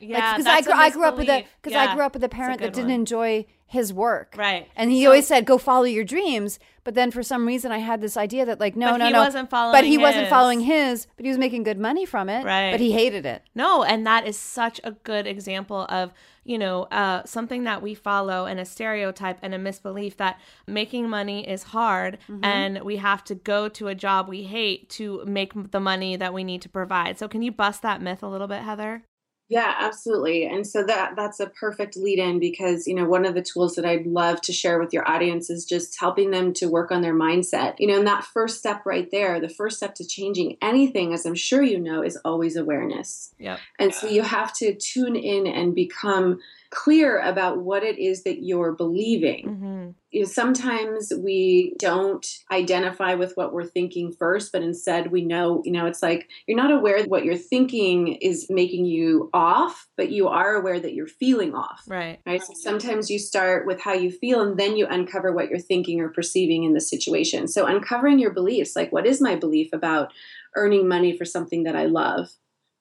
Yeah. Because like, I grew up with a parent that didn't enjoy his work. Right. And he always said, go follow your dreams. But then for some reason I had this idea that like, he wasn't following his, but he was making good money from it. Right. But he hated it. No. And that is such a good example of, you know, something that we follow and a stereotype and a misbelief that making money is hard and we have to go to a job we hate to make the money that we need to provide. So can you bust that myth a little bit, Heather? Yeah, absolutely. And so that's a perfect lead in because, you know, one of the tools that I'd love to share with your audience is just helping them to work on their mindset. You know, and that first step right there, the first step to changing anything, as I'm sure you know, is always awareness. Yep. And so you have to tune in and become clear about what it is that you're believing. Mm-hmm. You know, sometimes we don't identify with what we're thinking first, but instead we know, you know, it's like you're not aware that what you're thinking is making you off, but you are aware that you're feeling off. Right. So sometimes you start with how you feel and then you uncover what you're thinking or perceiving in the situation. So uncovering your beliefs, like what is my belief about earning money for something that I love?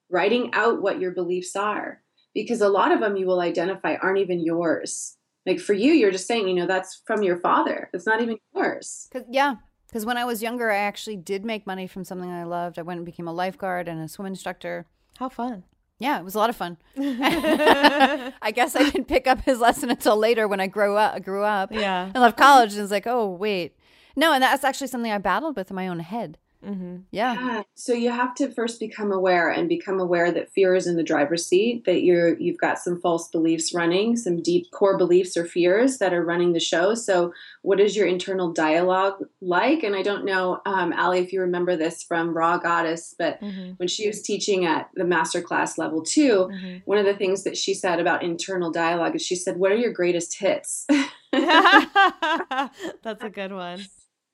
Writing out what your beliefs are, because a lot of them you will identify aren't even yours. Like for you, you're just saying, you know, that's from your father. It's not even yours. Because when I was younger, I actually did make money from something I loved. I went and became a lifeguard and a swim instructor. How fun. Yeah, it was a lot of fun. I guess I didn't pick up his lesson until later when I grew up and left college. And it's like, oh, wait. No, and that's actually something I battled with in my own head. Mm-hmm. Yeah. So you have to first become aware that fear is in the driver's seat, that you've got some false beliefs running, some deep core beliefs or fears that are running the show. So what is your internal dialogue like? And I don't know, Allie, if you remember this from Raw Goddess, but when she was teaching at the masterclass level 2, one of the things that she said about internal dialogue is she said, what are your greatest hits? That's a good one.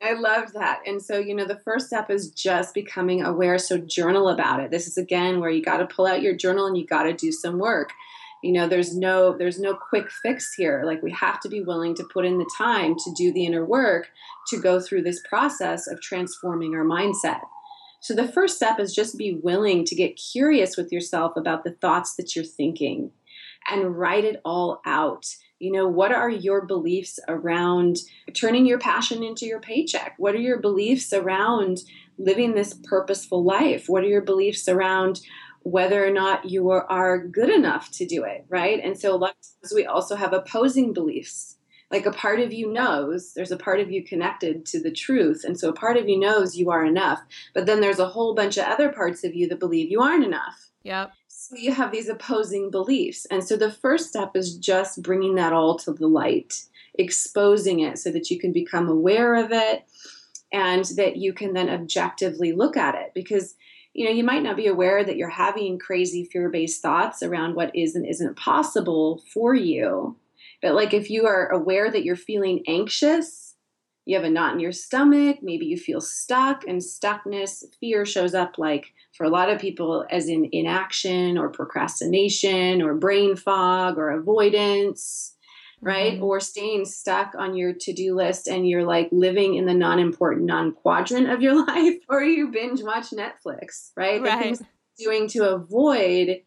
I love that. And so, you know, the first step is just becoming aware. So journal about it. This is, again, where you got to pull out your journal and you got to do some work. You know, there's no quick fix here. Like, we have to be willing to put in the time to do the inner work to go through this process of transforming our mindset. So the first step is just be willing to get curious with yourself about the thoughts that you're thinking and write it all out. You know, what are your beliefs around turning your passion into your paycheck? What are your beliefs around living this purposeful life? What are your beliefs around whether or not you are good enough to do it, right? And so a lot of times we also have opposing beliefs. Like, a part of you knows, there's a part of you connected to the truth. And so a part of you knows you are enough. But then there's a whole bunch of other parts of you that believe you aren't enough. Yep. So you have these opposing beliefs. And so the first step is just bringing that all to the light, exposing it so that you can become aware of it and that you can then objectively look at it. Because, you know, you might not be aware that you're having crazy fear-based thoughts around what is and isn't possible for you. But like, if you are aware that you're feeling anxious, you have a knot in your stomach, maybe you feel stuck, and stuckness, fear shows up like for a lot of people as in inaction or procrastination or brain fog or avoidance, right? Mm-hmm. Or staying stuck on your to-do list and you're like living in the non-important, non-quadrant of your life, or you binge watch Netflix, right? Right. The things you're doing to avoid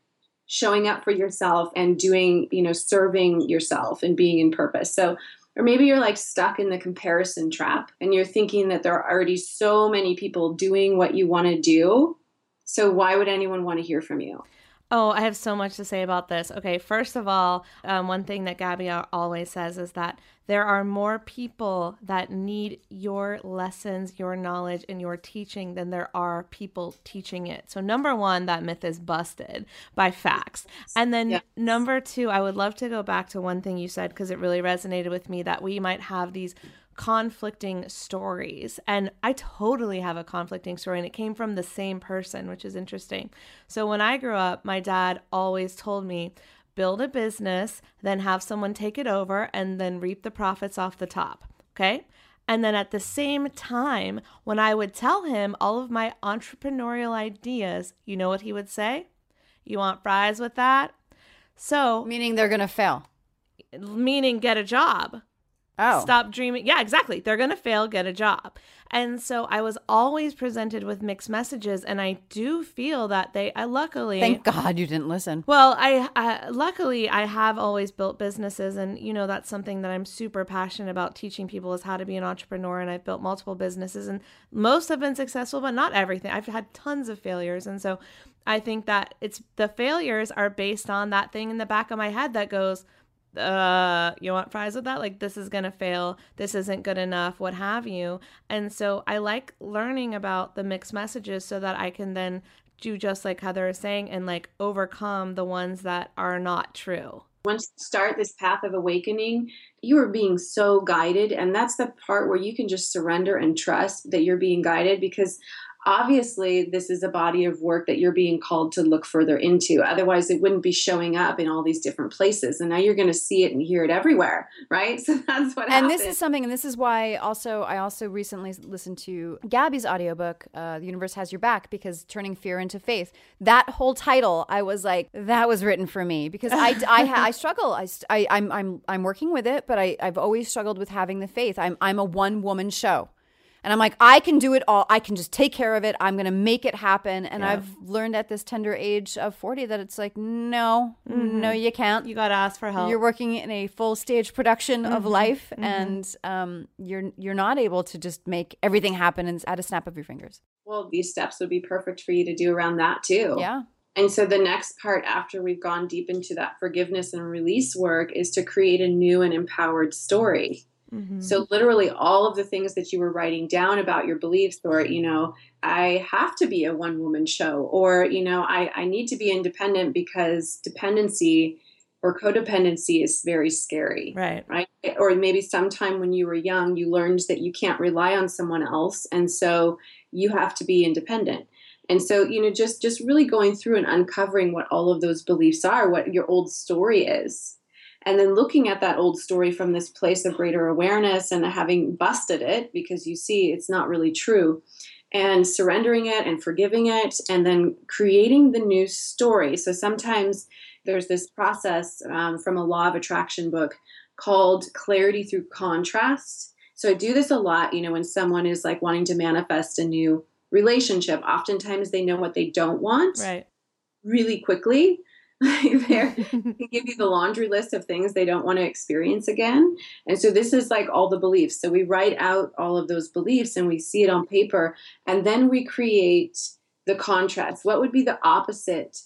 showing up for yourself and doing, you know, serving yourself and being in purpose. So, or maybe you're like stuck in the comparison trap and you're thinking that there are already so many people doing what you want to do. So why would anyone want to hear from you? Oh, I have so much to say about this. Okay, first of all, one thing that Gabby always says is that there are more people that need your lessons, your knowledge, and your teaching than there are people teaching it. So number one, that myth is busted by facts. And then number two, I would love to go back to one thing you said because it really resonated with me, that we might have these conflicting stories. And I totally have a conflicting story, and it came from the same person, which is interesting. So when I grew up, my dad always told me, build a business, then have someone take it over, and then reap the profits off the top. Okay? And then at the same time, when I would tell him all of my entrepreneurial ideas, you know what he would say? You want fries with that? So meaning they're going to fail. Meaning get a job. Oh. Stop dreaming. Yeah, exactly. They're going to fail, get a job. And so I was always presented with mixed messages, and I do feel that luckily. Thank God you didn't listen. Well, luckily I have always built businesses, and you know, that's something that I'm super passionate about teaching people is how to be an entrepreneur. And I've built multiple businesses, and most have been successful, but not everything. I've had tons of failures. And so I think that it's the failures are based on that thing in the back of my head that goes, you want fries with that? Like, this is going to fail. This isn't good enough, what have you. And so I like learning about the mixed messages so that I can then do just like Heather is saying and like overcome the ones that are not true. Once you start this path of awakening, you are being so guided. And that's the part where you can just surrender and trust that you're being guided, because obviously this is a body of work that you're being called to look further into. Otherwise it wouldn't be showing up in all these different places. And now you're going to see it and hear it everywhere. Right. So that's what happened. And this is something, and this is why I also recently listened to Gabby's audiobook, The Universe Has Your Back, because Turning Fear into Faith, that whole title, I was like, that was written for me, because I struggle. I'm working with it, but I've always struggled with having the faith. I'm a one woman show. And I'm like, I can do it all. I can just take care of it. I'm going to make it happen. And yeah. I've learned at this tender age of 40 that it's like, no, you can't. You got to ask for help. You're working in a full stage production of life, and you're not able to just make everything happen and at a snap of your fingers. Well, these steps would be perfect for you to do around that too. Yeah. And so the next part after we've gone deep into that forgiveness and release work is to create a new and empowered story. Mm-hmm. So literally all of the things that you were writing down about your beliefs, or, you know, I have to be a one-woman show, or, you know, I need to be independent because dependency or codependency is very scary. Right. Or maybe sometime when you were young, you learned that you can't rely on someone else. And so you have to be independent. And so, you know, just really going through and uncovering what all of those beliefs are, what your old story is. And then looking at that old story from this place of greater awareness and having busted it, because you see it's not really true, and surrendering it and forgiving it, and then creating the new story. So sometimes there's this process from a law of attraction book called clarity through contrast. So I do this a lot, you know, when someone is like wanting to manifest a new relationship, oftentimes they know what they don't want really quickly. They can give you the laundry list of things they don't want to experience again. And so this is like all the beliefs. So we write out all of those beliefs and we see it on paper, and then we create the contrast. What would be the opposite,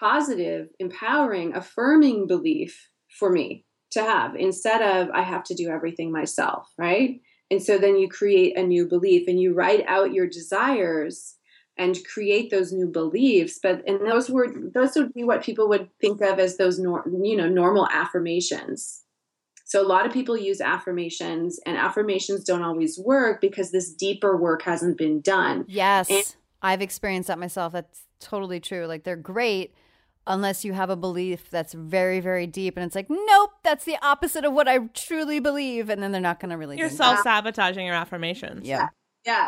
positive, empowering, affirming belief for me to have, instead of I have to do everything myself, right? And so then you create a new belief, and you write out your desires and create those new beliefs. But and those would be what people would think of as those normal affirmations. So a lot of people use affirmations, and affirmations don't always work because this deeper work hasn't been done. Yes, I've experienced that myself. That's totally true. Like, they're great, unless you have a belief that's very, very deep and it's like, nope, that's the opposite of what I truly believe. And then they're not going to really. You're self-sabotaging your affirmations. Yeah.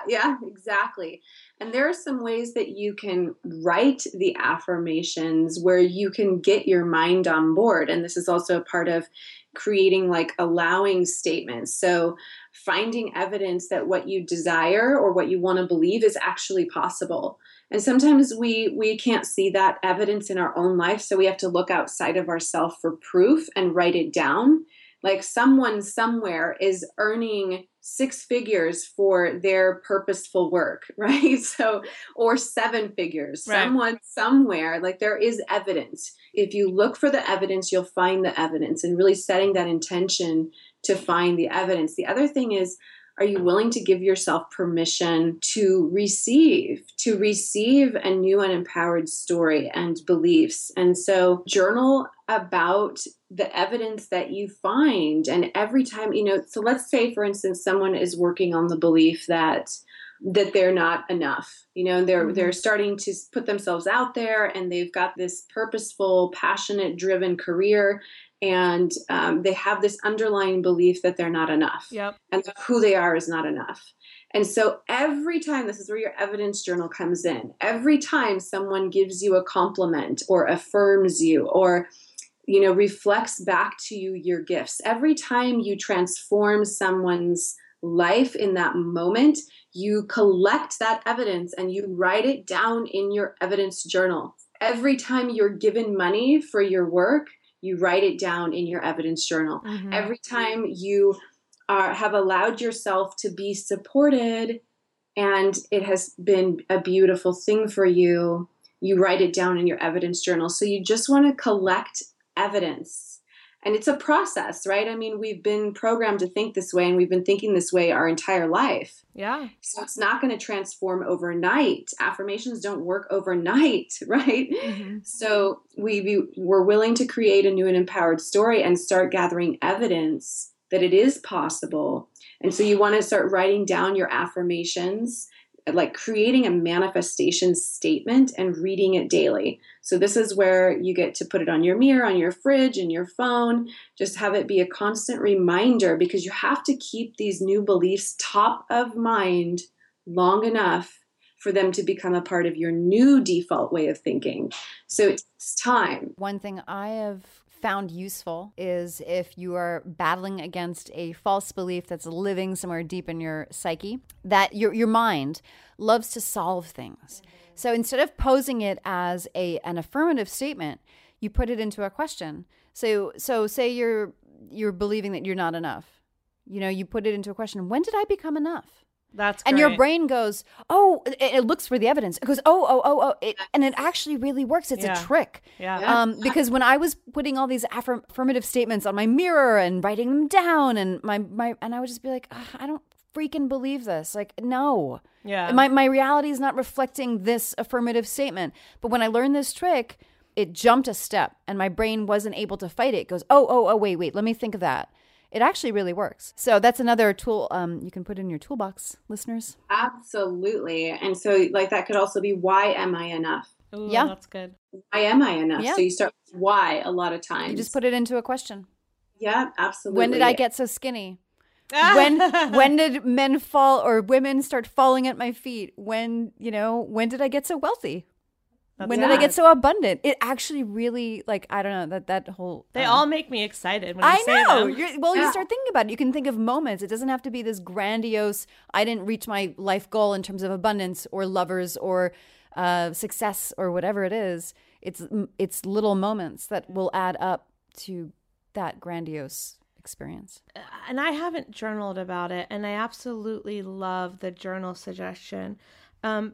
Yeah, exactly. And there are some ways that you can write the affirmations where you can get your mind on board. And this is also part of creating like allowing statements. So finding evidence that what you desire or what you want to believe is actually possible. And sometimes we can't see that evidence in our own life. So we have to look outside of ourselves for proof and write it down. Like someone somewhere is earning 6 figures for their purposeful work, right? So, or 7 figures, right. Someone somewhere, like there is evidence. If you look for the evidence, you'll find the evidence, and really setting that intention to find the evidence. The other thing is, are you willing to give yourself permission to receive a new and empowered story and beliefs? And so journal about the evidence that you find. And every time, so let's say, for instance, someone is working on the belief that they're not enough, they're starting to put themselves out there and they've got this purposeful, passionate, driven career. And they have this underlying belief that they're not enough. Yep. And who they are is not enough. And so every time, this is where your evidence journal comes in, every time someone gives you a compliment or affirms you or, reflects back to you your gifts, every time you transform someone's life in that moment, you collect that evidence and you write it down in your evidence journal. Every time you're given money for your work, you write it down in your evidence journal. Mm-hmm. Every time you have allowed yourself to be supported and it has been a beautiful thing for you, you write it down in your evidence journal. So you just want to collect evidence. And it's a process, right? I mean, we've been programmed to think this way and we've been thinking this way our entire life. Yeah. So it's not going to transform overnight. Affirmations don't work overnight, right? Mm-hmm. So we're willing to create a new and empowered story and start gathering evidence that it is possible. And so you want to start writing down your affirmations, like creating a manifestation statement and reading it daily. So this is where you get to put it on your mirror, on your fridge, and your phone. Just have it be a constant reminder, because you have to keep these new beliefs top of mind long enough for them to become a part of your new default way of thinking. So it takes time. One thing I have found useful is if you are battling against a false belief that's living somewhere deep in your psyche, that your mind loves to solve things. So instead of posing it as an affirmative statement, you put it into a question. So say you're believing that you're not enough. You put it into a question. When did I become enough? That's great. And your brain goes, oh, it looks for the evidence. It goes, oh, and it actually really works. It's a trick. Yeah. Because when I was putting all these affirmative statements on my mirror and writing them down, and and I would just be like, I don't freaking believe this. Like, no. Yeah. My reality is not reflecting this affirmative statement. But when I learned this trick, it jumped a step, and my brain wasn't able to fight it. It goes, wait, let me think of that. It actually really works. So that's another tool you can put in your toolbox, listeners. Absolutely. And so like that could also be, why am I enough? Ooh, yeah. That's good. Why am I enough? Yeah. So you start with why a lot of times. You just put it into a question. Yeah, absolutely. When did I get so skinny? When did men fall or women start falling at my feet? When did I get so wealthy? When did I get so abundant? It actually really, like, I don't know, that whole... They all make me excited when you say them. I know. You start thinking about it. You can think of moments. It doesn't have to be this grandiose, I didn't reach my life goal in terms of abundance or lovers or success or whatever it is. It's little moments that will add up to that grandiose experience. And I haven't journaled about it, and I absolutely love the journal suggestion.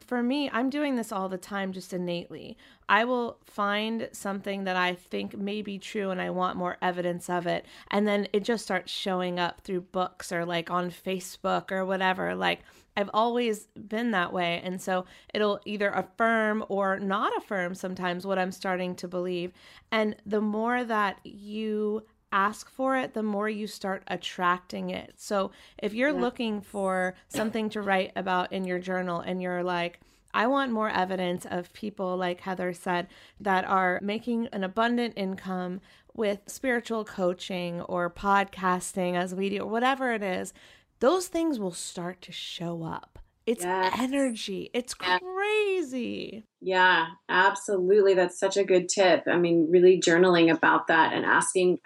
For me, I'm doing this all the time just innately. I will find something that I think may be true and I want more evidence of it. And then it just starts showing up through books or like on Facebook or whatever. Like I've always been that way. And so it'll either affirm or not affirm sometimes what I'm starting to believe. And the more that you ask for it, the more you start attracting it. So if you're looking for something to write about in your journal and you're like, I want more evidence of people, like Heather said, that are making an abundant income with spiritual coaching or podcasting as we do, or whatever it is. Those things will start to show up. It's energy. It's crazy. Yeah, absolutely. That's such a good tip. I mean, really journaling about that and asking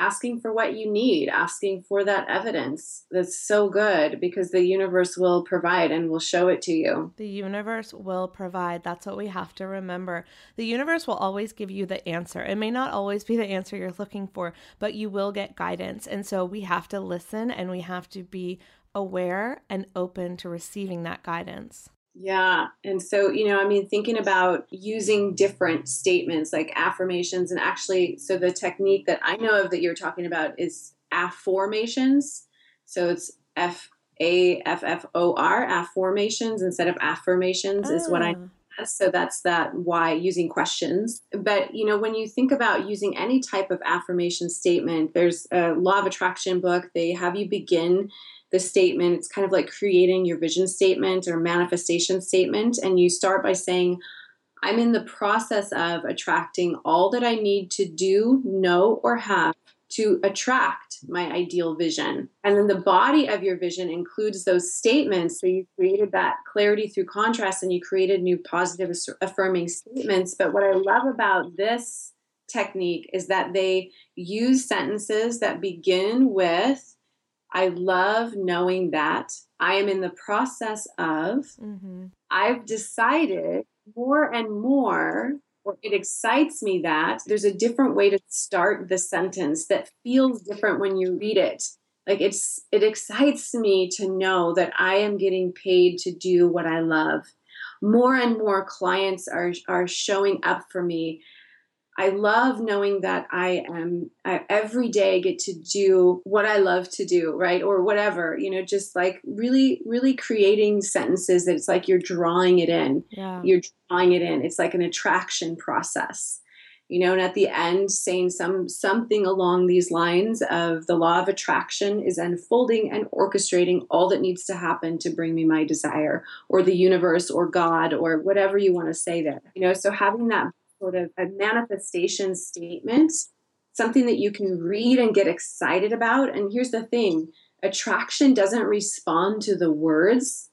for what you need, asking for that evidence. That's so good, because the universe will provide and will show it to you. The universe will provide. That's what we have to remember. The universe will always give you the answer. It may not always be the answer you're looking for, but you will get guidance. And so we have to listen, and we have to be aware and open to receiving that guidance. Yeah. And so, you know, I mean, thinking about using different statements like affirmations, and actually, so the technique that I know of that you're talking about is affirmations. So it's F-A-F-F-O-R, affirmations instead of affirmations is what I... So that's that why using questions. But, you know, when you think about using any type of affirmation statement, there's a law of attraction book. They have you begin the statement. It's kind of like creating your vision statement or manifestation statement. And you start by saying, I'm in the process of attracting all that I need to do, know, or have to attract my ideal vision. And then the body of your vision includes those statements. So you created that clarity through contrast, and you created new positive affirming statements. But what I love about this technique is that they use sentences that begin with, I love knowing that I am in the process of, I've decided more and more, or it excites me that. There's a different way to start the sentence that feels different when you read it. Like it excites me to know that I am getting paid to do what I love. More and more clients are showing up for me. I love knowing that I every day get to do what I love to do, right? Or whatever, you know, just like really, really creating sentences that it's like you're drawing it in. Yeah. You're drawing it in. It's like an attraction process, you know, and at the end saying something along these lines of the law of attraction is unfolding and orchestrating all that needs to happen to bring me my desire, or the universe or God or whatever you want to say there, you know, so having that sort of a manifestation statement, something that you can read and get excited about. And here's the thing, attraction doesn't respond to the words.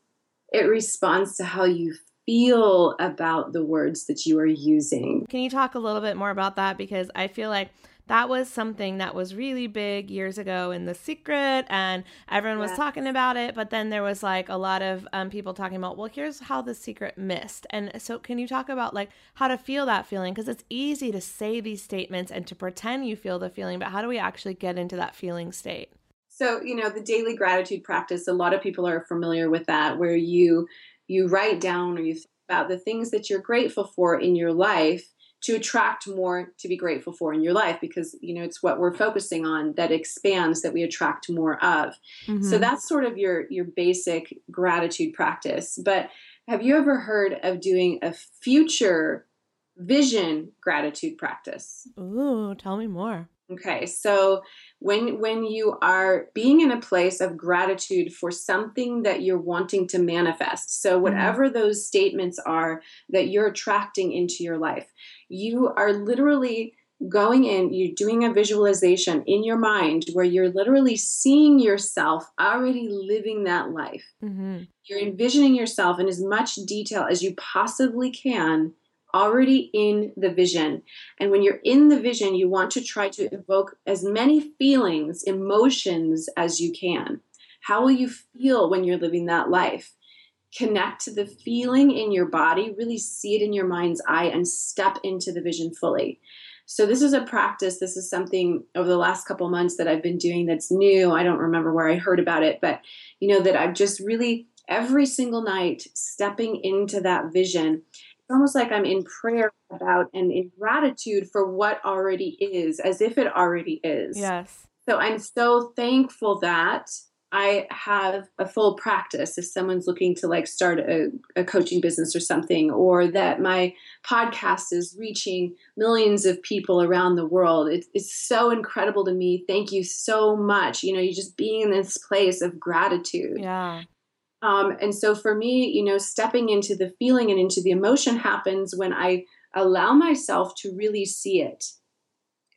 It responds to how you feel about the words that you are using. Can you talk a little bit more about that? Because I feel like that was something that was really big years ago in The Secret, and everyone was talking about it. But then there was like a lot of people talking about, well, here's how The Secret missed. And so can you talk about like how to feel that feeling? Because it's easy to say these statements and to pretend you feel the feeling, but how do we actually get into that feeling state? So, you know, the daily gratitude practice, a lot of people are familiar with that, where you write down or you think about the things that you're grateful for in your life, to attract more to be grateful for in your life, because, you know, it's what we're focusing on that expands, that we attract more of. Mm-hmm. So that's sort of your basic gratitude practice. But have you ever heard of doing a future vision gratitude practice? Ooh, tell me more. Okay. So when you are being in a place of gratitude for something that you're wanting to manifest, so whatever those statements are that you're attracting into your life, you are literally going in, you're doing a visualization in your mind where you're literally seeing yourself already living that life. Mm-hmm. You're envisioning yourself in as much detail as you possibly can already in the vision. And when you're in the vision, you want to try to evoke as many feelings, emotions as you can. How will you feel when you're living that life? Connect to the feeling in your body, really see it in your mind's eye, and step into the vision fully. So this is a practice. This is something over the last couple months that I've been doing that's new. I don't remember where I heard about it, but you know, that I've just really every single night stepping into that vision. Almost like I'm in prayer about and in gratitude for what already is, as if it already is. Yes. So I'm so thankful that I have a full practice if someone's looking to like start a coaching business or something, or that my podcast is reaching millions of people around the world. It's so incredible to me. Thank you so much. You know, you're just being in this place of gratitude. Yeah. And so for me, you know, stepping into the feeling and into the emotion happens when I allow myself to really see it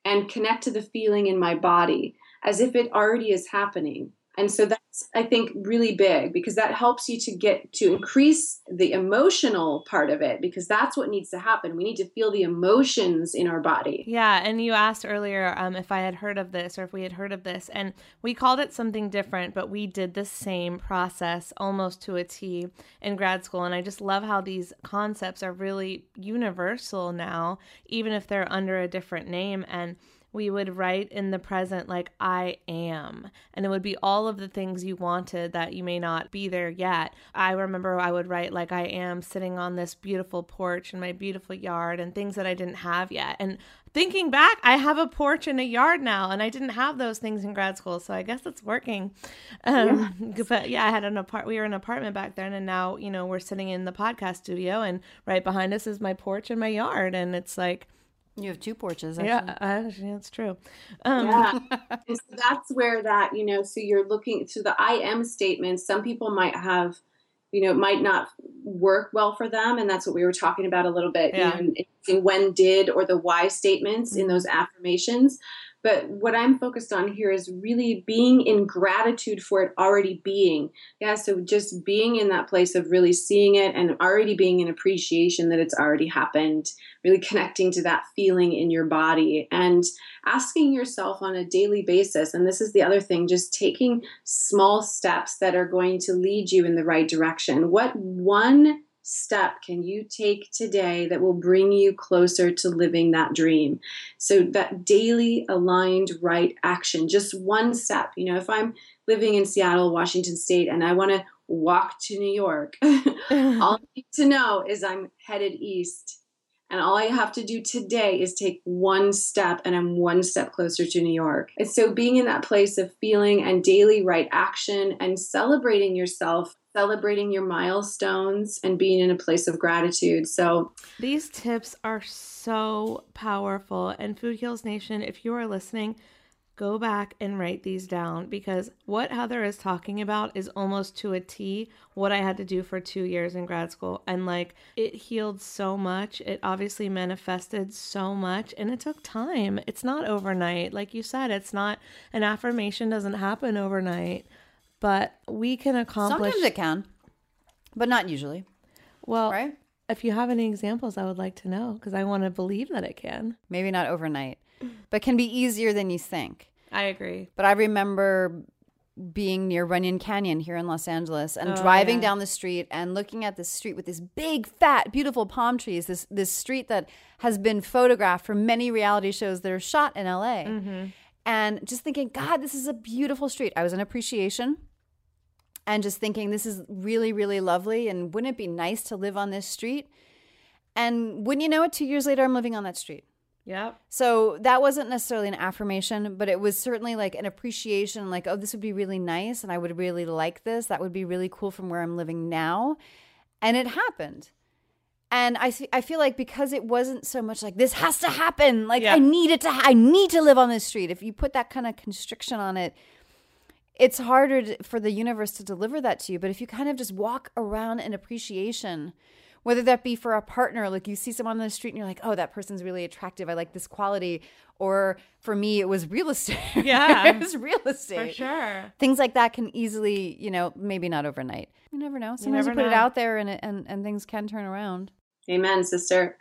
and connect to the feeling in my body as if it already is happening. And so that's, I think, really big, because that helps you to get to increase the emotional part of it, because that's what needs to happen. We need to feel the emotions in our body. Yeah. And you asked earlier if I had heard of this, or if we had heard of this, and we called it something different, but we did the same process almost to a T in grad school. And I just love how these concepts are really universal now, even if they're under a different name. And we would write in the present, like, I am. And it would be all of the things you wanted that you may not be there yet. I remember I would write, like, I am sitting on this beautiful porch in my beautiful yard, and things that I didn't have yet. And thinking back, I have a porch and a yard now, and I didn't have those things in grad school. So I guess it's working. But yeah, I had we were in an apartment back then, and now, you know, we're sitting in the podcast studio, and right behind us is my porch and my yard. And it's like, you have two porches, actually. Yeah, actually, that's true. And so that's where that, you know, so you're looking through the I am statement. Some people might have, you know, might not work well for them. And that's what we were talking about a little bit. Yeah. You know, in when did or the why statements in those affirmations. But what I'm focused on here is really being in gratitude for it already being. Yeah, so just being in that place of really seeing it and already being in appreciation that it's already happened, really connecting to that feeling in your body and asking yourself on a daily basis, and this is the other thing, just taking small steps that are going to lead you in the right direction. What one step can you take today that will bring you closer to living that dream? So that daily aligned right action, just one step. You know, if I'm living in Seattle, Washington State, and I want to walk to New York, all I need to know is I'm headed east. And all I have to do today is take one step, and I'm one step closer to New York. And so being in that place of feeling and daily right action and celebrating yourself, celebrating your milestones, and being in a place of gratitude. So these tips are so powerful. And Food Heals Nation, if you are listening, go back and write these down, because what Heather is talking about is almost to a T what I had to do for 2 years in grad school. And like, it healed so much. It obviously manifested so much, and it took time. It's not overnight. Like you said, it's not an affirmation doesn't happen overnight. But we can accomplish. Sometimes it can, but not usually. Well, right? If you have any examples, I would like to know, because I want to believe that it can. Maybe not overnight, but can be easier than you think. I agree. But I remember being near Runyon Canyon here in Los Angeles, and driving down the street and looking at this street with these big, fat, beautiful palm trees, this street that has been photographed for many reality shows that are shot in LA. Mm-hmm. And just thinking, God, this is a beautiful street. I was in appreciation. And just thinking, this is really, really lovely. And wouldn't it be nice to live on this street? And wouldn't you know it, 2 years later, I'm living on that street. Yeah. So that wasn't necessarily an affirmation, but it was certainly like an appreciation, like, oh, this would be really nice. And I would really like this. That would be really cool from where I'm living now. And it happened. And I feel like because it wasn't so much like, this has to happen. Like, yeah. I need to live on this street. If you put that kind of constriction on it, it's harder for the universe to deliver that to you. But if you kind of just walk around in appreciation, whether that be for a partner, like you see someone on the street and you're like, oh, that person's really attractive. I like this quality. Or for me, it was real estate. Yeah. It was real estate. For sure. Things like that can easily, you know, maybe not overnight. You never know. Sometimes you put it out there and things can turn around. Amen, sister.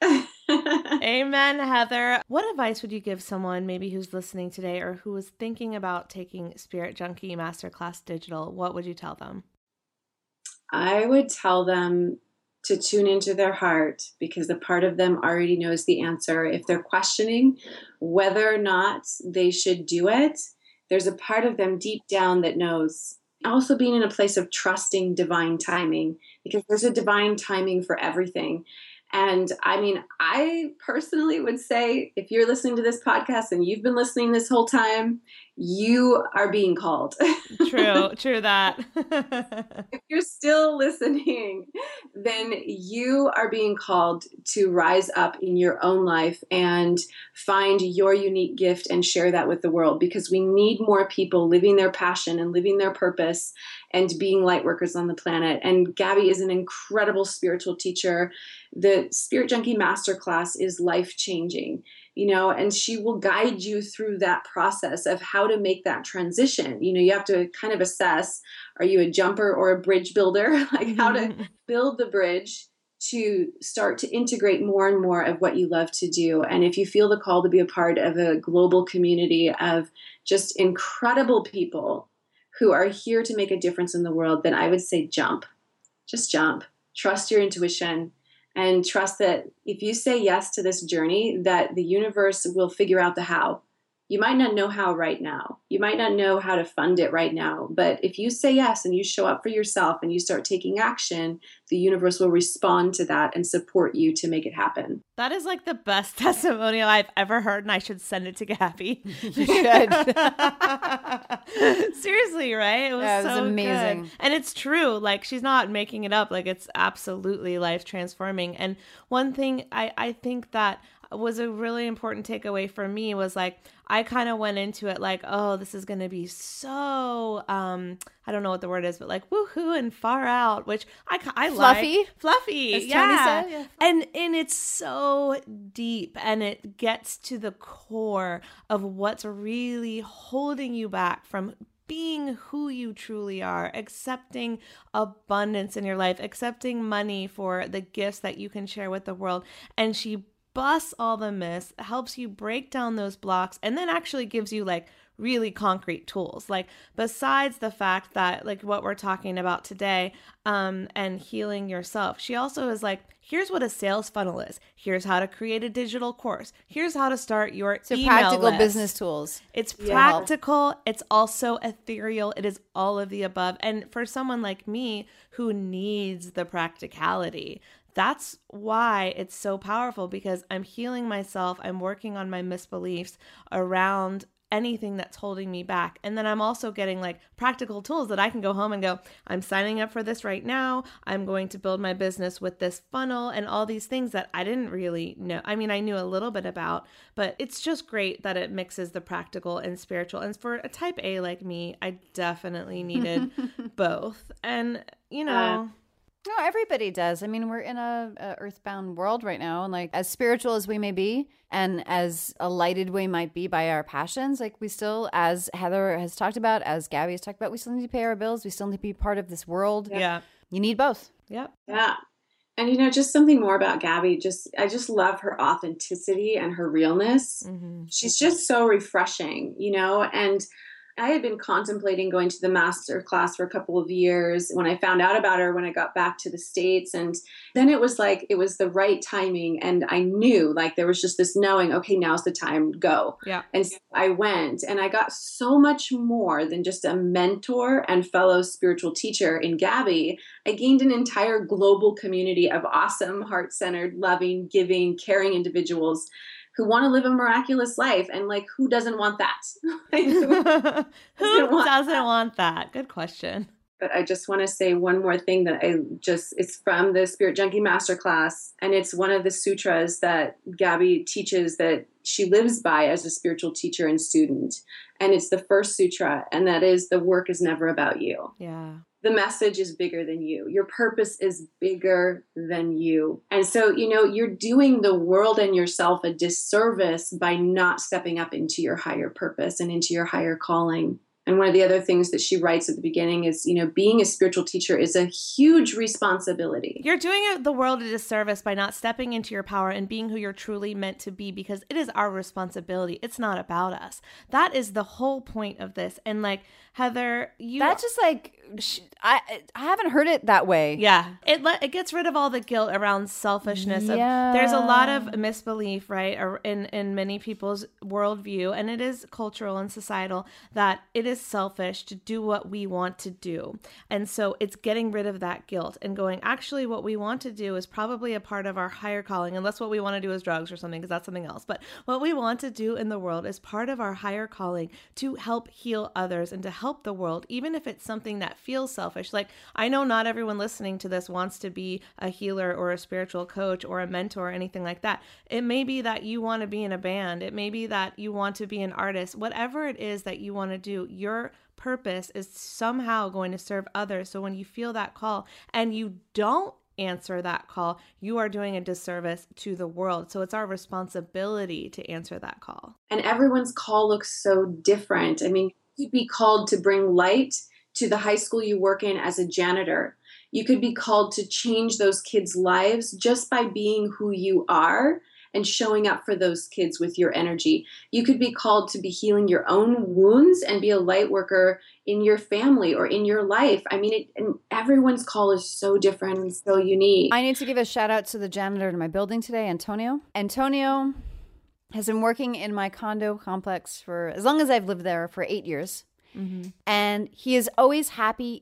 Amen, Heather. What advice would you give someone maybe who's listening today or who is thinking about taking Spirit Junkie Masterclass Digital? What would you tell them? I would tell them to tune into their heart, because a part of them already knows the answer. If they're questioning whether or not they should do it, there's a part of them deep down that knows. Also being in a place of trusting divine timing, because there's a divine timing for everything. And I mean, I personally would say, if you're listening to this podcast and you've been listening this whole time, you are being called. True that. If you're still listening, then you are being called to rise up in your own life and find your unique gift and share that with the world, because we need more people living their passion and living their purpose and being light workers on the planet. And Gabby is an incredible spiritual teacher. The Spirit Junkie Masterclass is life-changing, you know, and she will guide you through that process of how to make that transition. You know, you have to kind of assess, are you a jumper or a bridge builder? Like how to build the bridge to start to integrate more and more of what you love to do. And if you feel the call to be a part of a global community of just incredible people who are here to make a difference in the world, then I would say jump. Just jump. Trust your intuition. And trust that if you say yes to this journey, that the universe will figure out the how. You might not know how right now. You might not know how to fund it right now. But if you say yes and you show up for yourself and you start taking action, the universe will respond to that and support you to make it happen. That is like the best testimonial I've ever heard, and I should send it to Gabby. You should. Seriously, right? It was, yeah, it was so amazing. Good. And it's true. Like, she's not making it up. Like, it's absolutely life transforming. And one thing I think that was a really important takeaway for me was, like, I kind of went into it like, oh, this is going to be so, I don't know what the word is, but like woohoo and far out, which I fluffy. Like. Fluffy. As yeah. Tony said. Yeah. And it's so deep, and it gets to the core of what's really holding you back from being who you truly are, accepting abundance in your life, accepting money for the gifts that you can share with the world. And she busts all the myths, helps you break down those blocks, and then actually gives you like really concrete tools. Like, besides the fact that like what we're talking about today, and healing yourself, she also is like, here's what a sales funnel is. Here's how to create a digital course. Here's how to start your email practical list. Business tools. It's practical. Yeah. It's also ethereal. It is all of the above. And for someone like me who needs the practicality, that's why it's so powerful, because I'm healing myself. I'm working on my misbeliefs around anything that's holding me back. And then I'm also getting like practical tools that I can go home and go, I'm signing up for this right now. I'm going to build my business with this funnel and all these things that I didn't really know. I mean, I knew a little bit about, but it's just great that it mixes the practical and spiritual. And for a type A like me, I definitely needed both. And, you know... No, everybody does. I mean, we're in a earthbound world right now, and like as spiritual as we may be, and as alighted we might be by our passions, like we still, as Heather has talked about, as Gabby has talked about, we still need to pay our bills. We still need to be part of this world. Yeah, you need both. Yep. Yeah, and you know, just something more about Gabby. I just love her authenticity and her realness. Mm-hmm. She's just so refreshing, you know, and. I had been contemplating going to the master class for a couple of years when I found out about her when I got back to the States. And then it was like, it was the right timing. And I knew, like, there was just this knowing, okay, now's the time, go. Yeah. And so I went, and I got so much more than just a mentor and fellow spiritual teacher in Gabby. I gained an entire global community of awesome, heart-centered, loving, giving, caring individuals who want to live a miraculous life. And like, who doesn't want that? Like, who doesn't want that? Good question. But I just want to say one more thing that it's from the Spirit Junkie Masterclass. And it's one of the sutras that Gabby teaches that she lives by as a spiritual teacher and student. And it's the first sutra. And that is, the work is never about you. Yeah. The message is bigger than you. Your purpose is bigger than you. And so, you know, you're doing the world and yourself a disservice by not stepping up into your higher purpose and into your higher calling. And one of the other things that she writes at the beginning is, you know, being a spiritual teacher is a huge responsibility. You're doing the world a disservice by not stepping into your power and being who you're truly meant to be, because it is our responsibility. It's not about us. That is the whole point of this. And like, Heather, that's just like, I haven't heard it that way. Yeah. It gets rid of all the guilt around selfishness. Yeah. There's a lot of misbelief, right, in many people's worldview, and it is cultural and societal, that it is selfish to do what we want to do. And so it's getting rid of that guilt and going, actually, what we want to do is probably a part of our higher calling, unless what we want to do is drugs or something, because that's something else. But what we want to do in the world is part of our higher calling, to help heal others and to help the world, even if it's something that that feels selfish. Like, I know not everyone listening to this wants to be a healer or a spiritual coach or a mentor or anything like that. It may be that you want to be in a band. It may be that you want to be an artist. Whatever it is that you want to do, your purpose is somehow going to serve others. So when you feel that call and you don't answer that call, you are doing a disservice to the world. So it's our responsibility to answer that call. And everyone's call looks so different. I mean, you could be called to bring light to the high school you work in as a janitor. You could be called to change those kids' lives just by being who you are and showing up for those kids with your energy. You could be called to be healing your own wounds and be a light worker in your family or in your life. I mean, and everyone's call is so different and so unique. I need to give a shout out to the janitor in my building today, Antonio. Antonio has been working in my condo complex for as long as I've lived there, for 8 years. Mm-hmm. And he is always happy.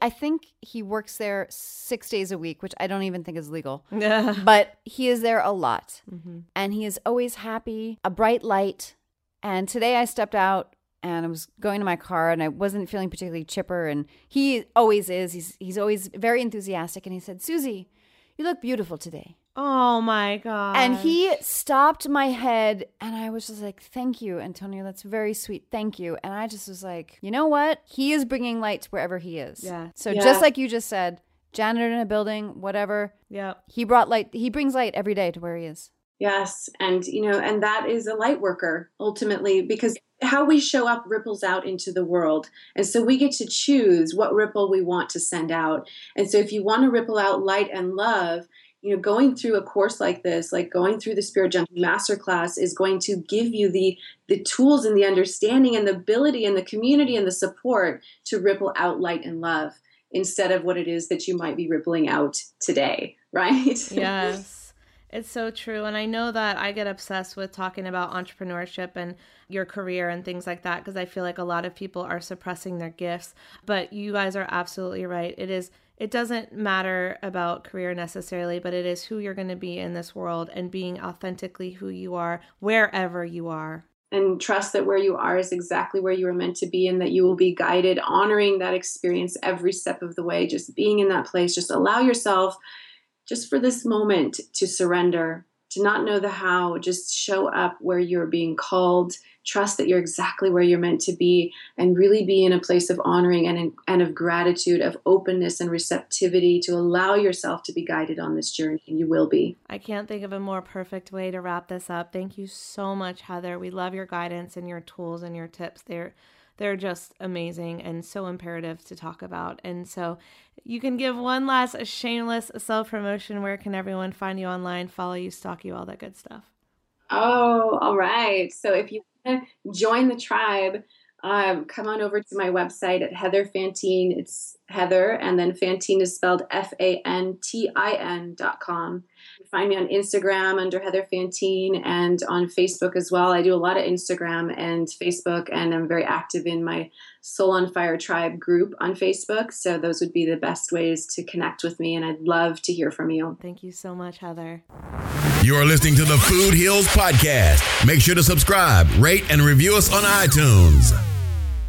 I think he works there 6 days a week, which I don't even think is legal, but he is there a lot. Mm-hmm. And he is always happy, a bright light. And today I stepped out and I was going to my car and I wasn't feeling particularly chipper. And he always is. He's always very enthusiastic. And he said, "Susie, you look beautiful today." Oh my God. And he stopped my head and I was just like, "Thank you, Antonio. That's very sweet. Thank you." And I just was like, you know what? He is bringing light wherever he is. Yeah. So just like you just said, janitor in a building, whatever. Yeah. He brought light. He brings light every day to where he is. Yes. And, you know, and that is a light worker ultimately, because how we show up ripples out into the world. And so we get to choose what ripple we want to send out. And so if you want to ripple out light and love, you know, going through a course like this, like going through the Spirit Junkie Masterclass, is going to give you the tools and the understanding and the ability and the community and the support to ripple out light and love instead of what it is that you might be rippling out today, right? Yes. It's so true. And I know that I get obsessed with talking about entrepreneurship and your career and things like that because I feel like a lot of people are suppressing their gifts. But you guys are absolutely right. It doesn't matter about career necessarily, but it is who you're going to be in this world and being authentically who you are, wherever you are. And trust that where you are is exactly where you were meant to be and that you will be guided, honoring that experience every step of the way, just being in that place. Just allow yourself, just for this moment, to surrender, to not know the how, just show up where you're being called, trust that you're exactly where you're meant to be, and really be in a place of honoring and of gratitude, of openness and receptivity to allow yourself to be guided on this journey, and you will be. I can't think of a more perfect way to wrap this up. Thank you so much, Heather. We love your guidance and your tools and your tips. They're just amazing and so imperative to talk about. And so you can give one last shameless self-promotion. Where can everyone find you online, follow you, stalk you, all that good stuff? Oh, all right. So if you want to join the tribe, come on over to my website at Heather Fantin. It's Heather, and then Fantin is spelled Fantin.com. Find me on Instagram under Heather Fantin and on Facebook as well. I do a lot of Instagram and Facebook, and I'm very active in my Soul on Fire tribe group on Facebook. So those would be the best ways to connect with me, and I'd love to hear from you. Thank you so much, Heather. You are listening to the Food Heals Podcast. Make sure to subscribe, rate, and review us on iTunes.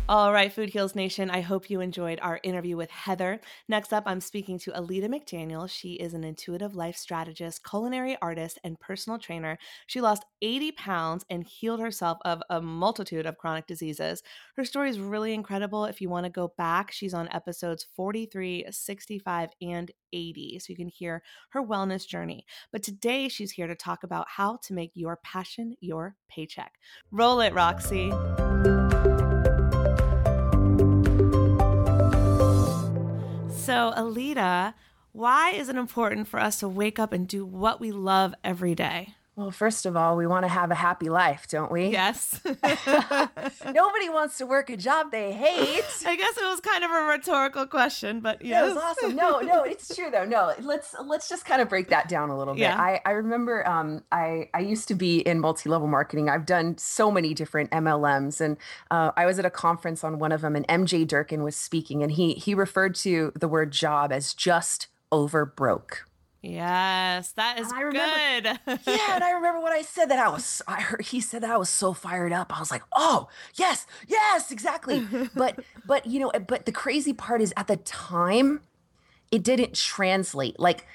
All right, Food Heals Nation, I hope you enjoyed our interview with Heather. Next up, I'm speaking to Alita McDaniel. She is an intuitive life strategist, culinary artist, and personal trainer. She lost 80 pounds and healed herself of a multitude of chronic diseases. Her story is really incredible. If you want to go back, she's on episodes 43, 65, and 80, so you can hear her wellness journey. But today, she's here to talk about how to make your passion your paycheck. Roll it, Roxy. So, Alita, why is it important for us to wake up and do what we love every day? Well, first of all, we want to have a happy life, don't we? Yes. Nobody wants to work a job they hate. I guess it was kind of a rhetorical question, but yes. That was awesome. No, it's true though. No, let's just kind of break that down a little bit. Yeah. I remember I used to be in multi-level marketing. I've done so many different MLMs, and I was at a conference on one of them, and MJ Durkin was speaking, and he referred to the word job as just over broke. Yes, that is good. Yeah, and I remember when I said that, he said that I was so fired up. I was like, oh, yes, exactly. But the crazy part is at the time, it didn't translate. Like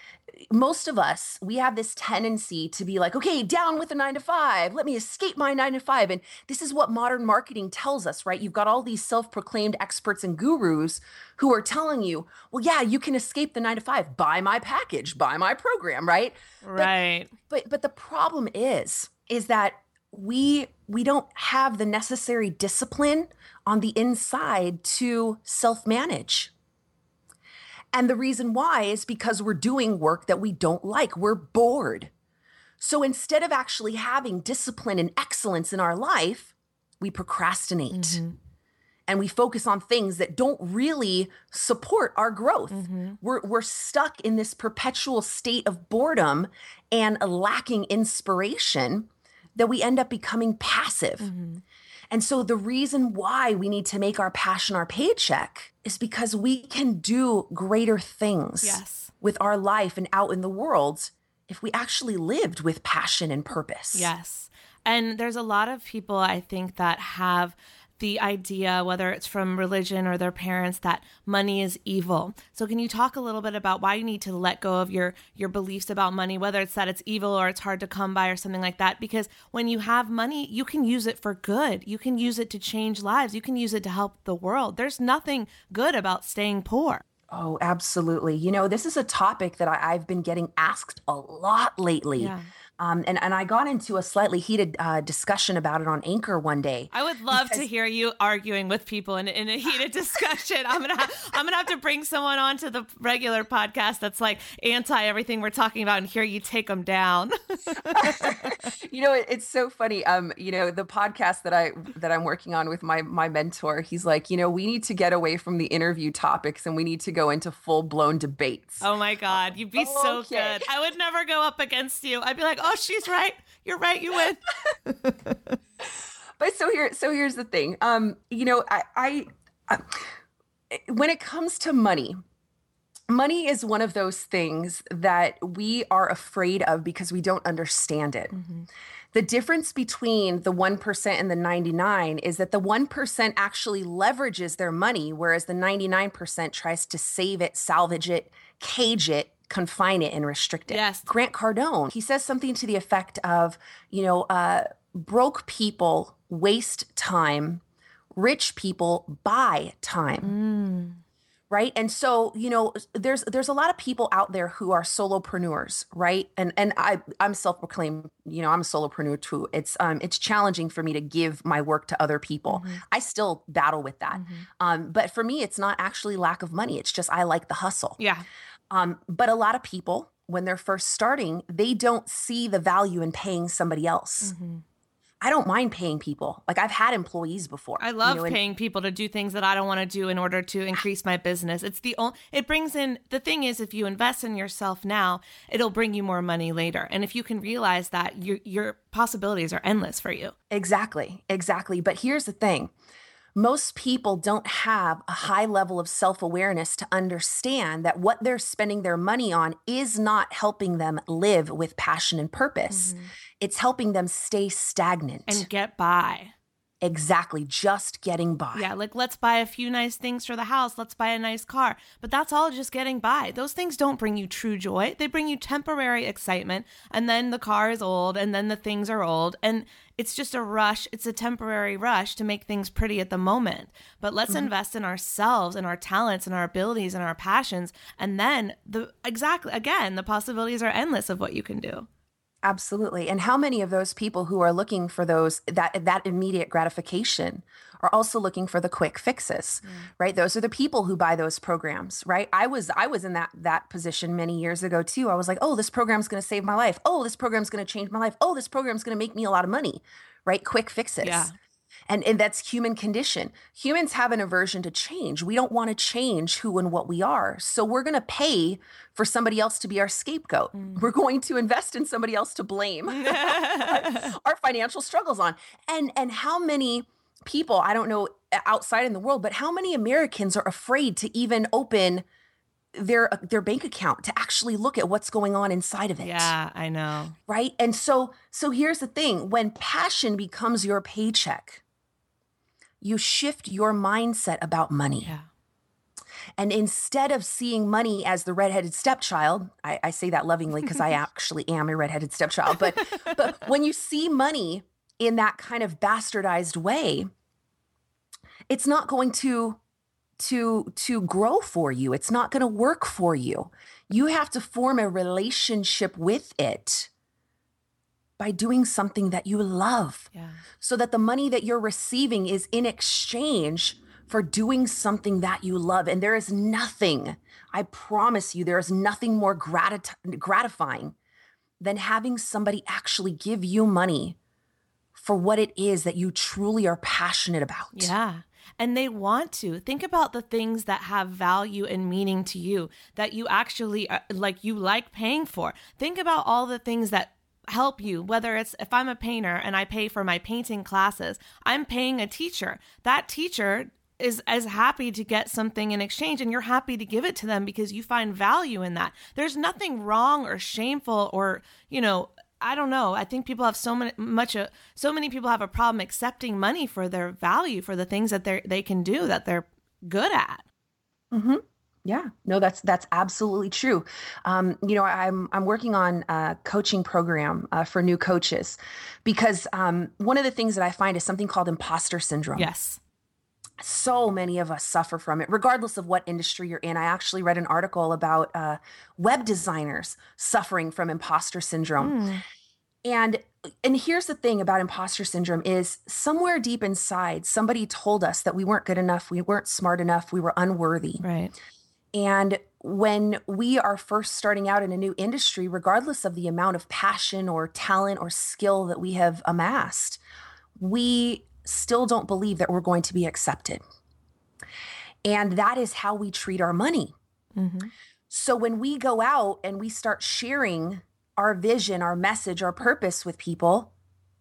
most of us, we have this tendency to be like, okay, down with the 9-to-5. Let me escape my 9-to-5. And this is what modern marketing tells us, right? You've got all these self-proclaimed experts and gurus who are telling you, well, yeah, you can escape the 9-to-5. Buy my package, buy my program, right? Right. But the problem is that we don't have the necessary discipline on the inside to self-manage. And the reason why is because we're doing work that we don't like. We're bored. So instead of actually having discipline and excellence in our life, we procrastinate. Mm-hmm. And we focus on things that don't really support our growth. Mm-hmm. We're stuck in this perpetual state of boredom and lacking inspiration that we end up becoming passive. Mm-hmm. And so the reason why we need to make our passion our paycheck is because we can do greater things with our life and out in the world if we actually lived with passion and purpose. Yes. And there's a lot of people, I think, that have the idea, whether it's from religion or their parents, that money is evil. So can you talk a little bit about why you need to let go of your beliefs about money, whether it's that it's evil or it's hard to come by or something like that? Because when you have money, you can use it for good. You can use it to change lives. You can use it to help the world. There's nothing good about staying poor. Oh, absolutely. You know, this is a topic that I've been getting asked a lot lately. Yeah. And I got into a slightly heated discussion about it on Anchor one day. I would love to hear you arguing with people in a heated discussion. I'm gonna have to bring someone onto the regular podcast that's like anti everything we're talking about and hear you take them down. You know, it's so funny. You know, the podcast that I'm working on with my mentor, he's like, you know, we need to get away from the interview topics and we need to go into full blown debates. Oh my God, you'd be so good. I would never go up against you. I'd be like, oh, she's right. You're right. You win. But here's the thing. You know, I when it comes to money, money is one of those things that we are afraid of because we don't understand it. Mm-hmm. The difference between the 1% and the 99 is that the 1% actually leverages their money, whereas the 99% tries to save it, salvage it, cage it, confine it, and restrict it. Yes. Grant Cardone, he says something to the effect of, you know, broke people waste time, rich people buy time. Mm. Right. And so, you know, there's a lot of people out there who are solopreneurs, right? And I'm self-proclaimed, you know, I'm a solopreneur too. It's challenging for me to give my work to other people. Mm-hmm. I still battle with that. Mm-hmm. But for me, it's not actually lack of money. It's just, I like the hustle. Yeah. But a lot of people, when they're first starting, they don't see the value in paying somebody else. Mm-hmm. I don't mind paying people. Like, I've had employees before. I love paying people to do things that I don't want to do in order to increase my business. The thing is, if you invest in yourself now, it'll bring you more money later. And if you can realize that, your possibilities are endless for you. Exactly. But here's the thing. Most people don't have a high level of self-awareness to understand that what they're spending their money on is not helping them live with passion and purpose. Mm-hmm. It's helping them stay stagnant. And get by. Exactly. Just getting by. Yeah. Like, let's buy a few nice things for the house. Let's buy a nice car. But that's all just getting by. Those things don't bring you true joy. They bring you temporary excitement. And then the car is old and then the things are old. And it's just a rush. It's a temporary rush to make things pretty at the moment. But let's invest in ourselves and our talents and our abilities and our passions. And then the possibilities are endless of what you can do. Absolutely. And how many of those people who are looking for that immediate gratification are also looking for the quick fixes, right? Those are the people who buy those programs, right? I was in that position many years ago too. I was like, oh, this program's going to save my life. Oh, this program's going to change my life. Oh, this program's going to make me a lot of money, right? Quick fixes. Yeah. And that's human condition. Humans have an aversion to change. We don't want to change who and what we are. So we're going to pay for somebody else to be our scapegoat. Mm. We're going to invest in somebody else to blame our financial struggles on. And how many people, I don't know outside in the world, but how many Americans are afraid to even open their bank account to actually look at what's going on inside of it. Yeah, I know. Right? And so here's the thing. When passion becomes your paycheck, you shift your mindset about money. Yeah. And instead of seeing money as the redheaded stepchild, I say that lovingly because I actually am a redheaded stepchild, but when you see money in that kind of bastardized way, it's not going to grow for you. It's not going to work for you. You have to form a relationship with it by doing something that you love, so that the money that you're receiving is in exchange for doing something that you love. And there is nothing, I promise you, there is nothing more gratifying than having somebody actually give you money for what it is that you truly are passionate about. Yeah. And they want to. Think about the things that have value and meaning to you, that you actually you like paying for. Think about all the things that help you, whether it's if I'm a painter and I pay for my painting classes, I'm paying a teacher. That teacher is as happy to get something in exchange, and you're happy to give it to them because you find value in that. There's nothing wrong or shameful or, I don't know. I think people have so many people have a problem accepting money for their value, for the things that they can do that they're good at. Mm-hmm. Yeah, no, that's absolutely true. I'm working on a coaching program for new coaches because one of the things that I find is something called imposter syndrome. Yes. So many of us suffer from it, regardless of what industry you're in. I actually read an article about web designers suffering from imposter syndrome. Mm. And here's the thing about imposter syndrome is somewhere deep inside, somebody told us that we weren't good enough, we weren't smart enough, we were unworthy. Right. And when we are first starting out in a new industry, regardless of the amount of passion or talent or skill that we have amassed, we still don't believe that we're going to be accepted. And that is how we treat our money. Mm-hmm. So when we go out and we start sharing our vision, our message, our purpose with people,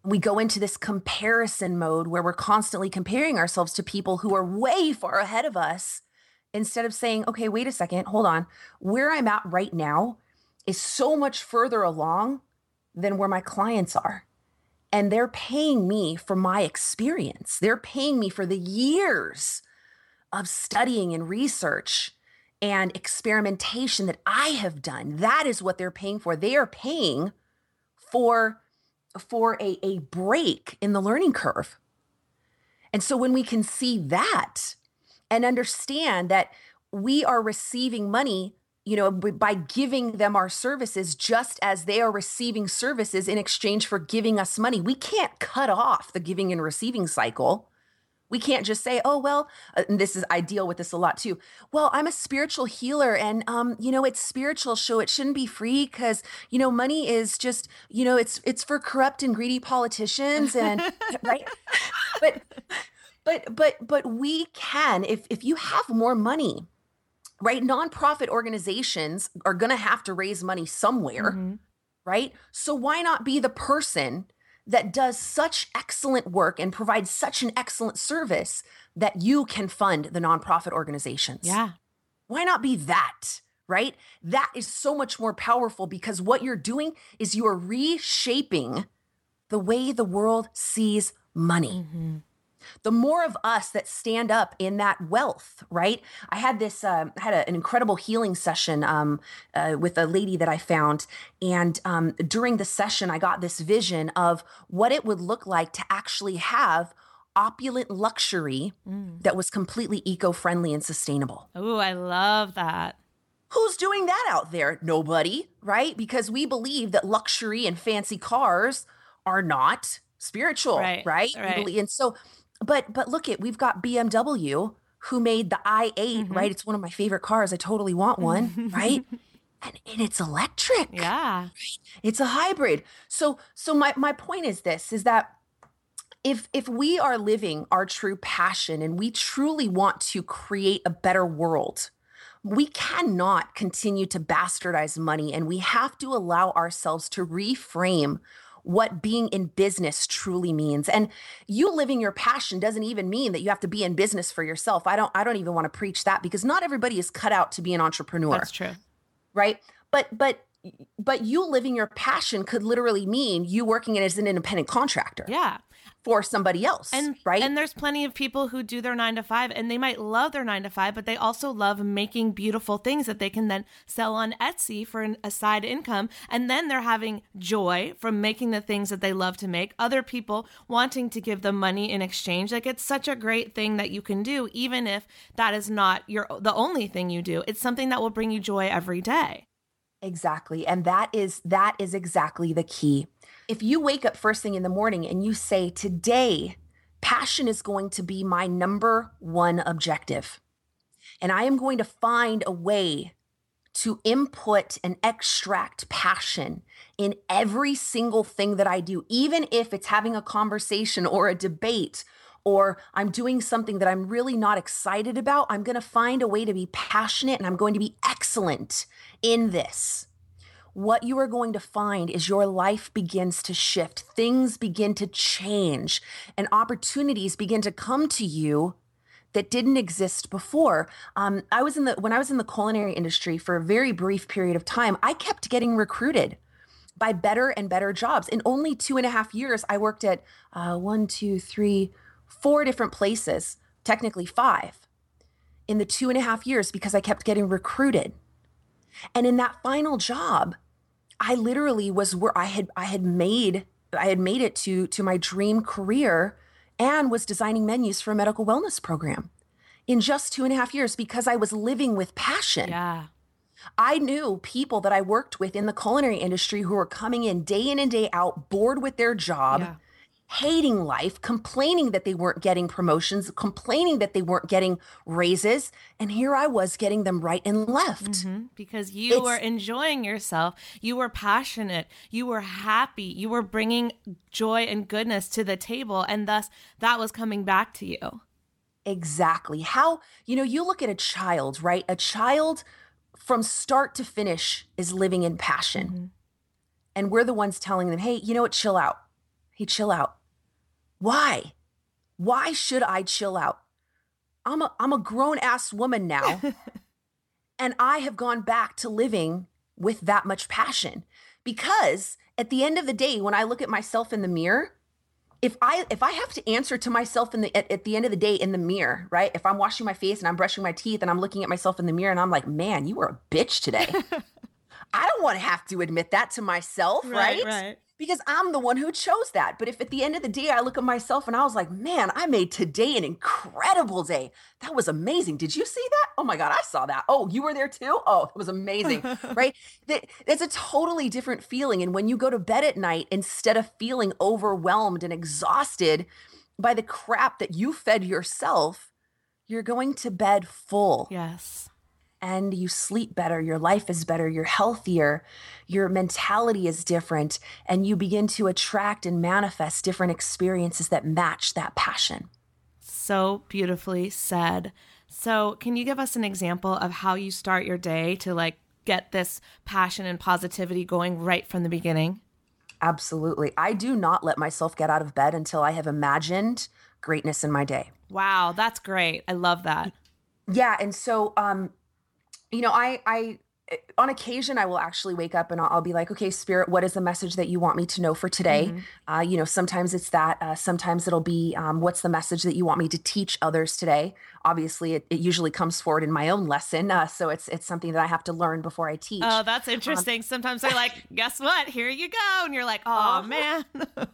we go into this comparison mode where we're constantly comparing ourselves to people who are way far ahead of us instead of saying, okay, wait a second, hold on. Where I'm at right now is so much further along than where my clients are. And they're paying me for my experience. They're paying me for the years of studying and research and experimentation that I have done. That is what they're paying for. They are paying for a break in the learning curve. And so when we can see that and understand that we are receiving money, by giving them our services, just as they are receiving services in exchange for giving us money. We can't cut off the giving and receiving cycle. We can't just say, oh, well, I deal with this a lot too. Well, I'm a spiritual healer and, it's spiritual, so it shouldn't be free because, money is just, it's for corrupt and greedy politicians and right. But we can, if you have more money, right? Nonprofit organizations are going to have to raise money somewhere, mm-hmm. right? So why not be the person that does such excellent work and provides such an excellent service that you can fund the nonprofit organizations? Yeah. Why not be that, right? That is so much more powerful because what you're doing is you are reshaping the way the world sees money. Mm-hmm. The more of us that stand up in that wealth, right? I had an incredible healing session with a lady that I found. And during the session, I got this vision of what it would look like to actually have opulent luxury that was completely eco-friendly and sustainable. Ooh, I love that. Who's doing that out there? Nobody, right? Because we believe that luxury and fancy cars are not spiritual, right? And so... But look at, we've got BMW who made the i8, mm-hmm. right? It's one of my favorite cars. I totally want one, right? And it's electric. Yeah. Right? It's a hybrid. So my point is this, is that if we are living our true passion and we truly want to create a better world, we cannot continue to bastardize money, and we have to allow ourselves to reframe what being in business truly means. And you living your passion doesn't even mean that you have to be in business for yourself. I don't even want to preach that, because not everybody is cut out to be an entrepreneur. That's true. Right? But you living your passion could literally mean you working as an independent contractor. Yeah. For somebody else, right? And there's plenty of people who do their 9-to-5, and they might love their 9-to-5, but they also love making beautiful things that they can then sell on Etsy for a side income. And then they're having joy from making the things that they love to make, other people wanting to give them money in exchange. Like, it's such a great thing that you can do, even if that is not the only thing you do. It's something that will bring you joy every day. Exactly. And that is exactly the key. If you wake up first thing in the morning and you say, today, passion is going to be my number one objective, and I am going to find a way to input and extract passion in every single thing that I do, even if it's having a conversation or a debate, or I'm doing something that I'm really not excited about, I'm going to find a way to be passionate, and I'm going to be excellent in this. What you are going to find is your life begins to shift. Things begin to change, and opportunities begin to come to you that didn't exist before. When I was in the culinary industry for a very brief period of time, I kept getting recruited by better and better jobs. In only 2.5 years, I worked at 4 different places, technically 5, in the 2.5 years, because I kept getting recruited. And in that final job, I literally was where I had made it to my dream career, and was designing menus for a medical wellness program in just 2.5 years, because I was living with passion. Yeah. I knew people that I worked with in the culinary industry who were coming in and day out, bored with their job, yeah, hating life, complaining that they weren't getting promotions, complaining that they weren't getting raises. And here I was getting them right and left. Mm-hmm. Because you were enjoying yourself. You were passionate. You were happy. You were bringing joy and goodness to the table. And thus, that was coming back to you. Exactly. How, you look at a child, right? A child from start to finish is living in passion. Mm-hmm. And we're the ones telling them, hey, you know what? Chill out. Hey, chill out. Why? Why should I chill out? I'm a grown-ass woman now, and I have gone back to living with that much passion. Because at the end of the day, when I look at myself in the mirror, if I have to answer to myself at the end of the day in the mirror, right? If I'm washing my face and I'm brushing my teeth and I'm looking at myself in the mirror and I'm like, man, you were a bitch today. I don't want to have to admit that to myself, right? Right. Because I'm the one who chose that. But if at the end of the day, I look at myself and I was like, man, I made today an incredible day. That was amazing. Did you see that? Oh my God, I saw that. Oh, you were there too? Oh, it was amazing, right? It's a totally different feeling. And when you go to bed at night, instead of feeling overwhelmed and exhausted by the crap that you fed yourself, you're going to bed full. Yes. And you sleep better, your life is better, you're healthier, your mentality is different, and you begin to attract and manifest different experiences that match that passion. So beautifully said. So can you give us an example of how you start your day to get this passion and positivity going right from the beginning? Absolutely. I do not let myself get out of bed until I have imagined greatness in my day. Wow, that's great. I love that. Yeah, and so I on occasion, I will actually wake up and I'll be like, okay, Spirit, what is the message that you want me to know for today? Mm-hmm. Sometimes it's that. Sometimes it'll be, what's the message that you want me to teach others today? Obviously, it usually comes forward in my own lesson. So it's something that I have to learn before I teach. Oh, that's interesting. Sometimes they're like, guess what? Here you go. And you're like, oh, man. But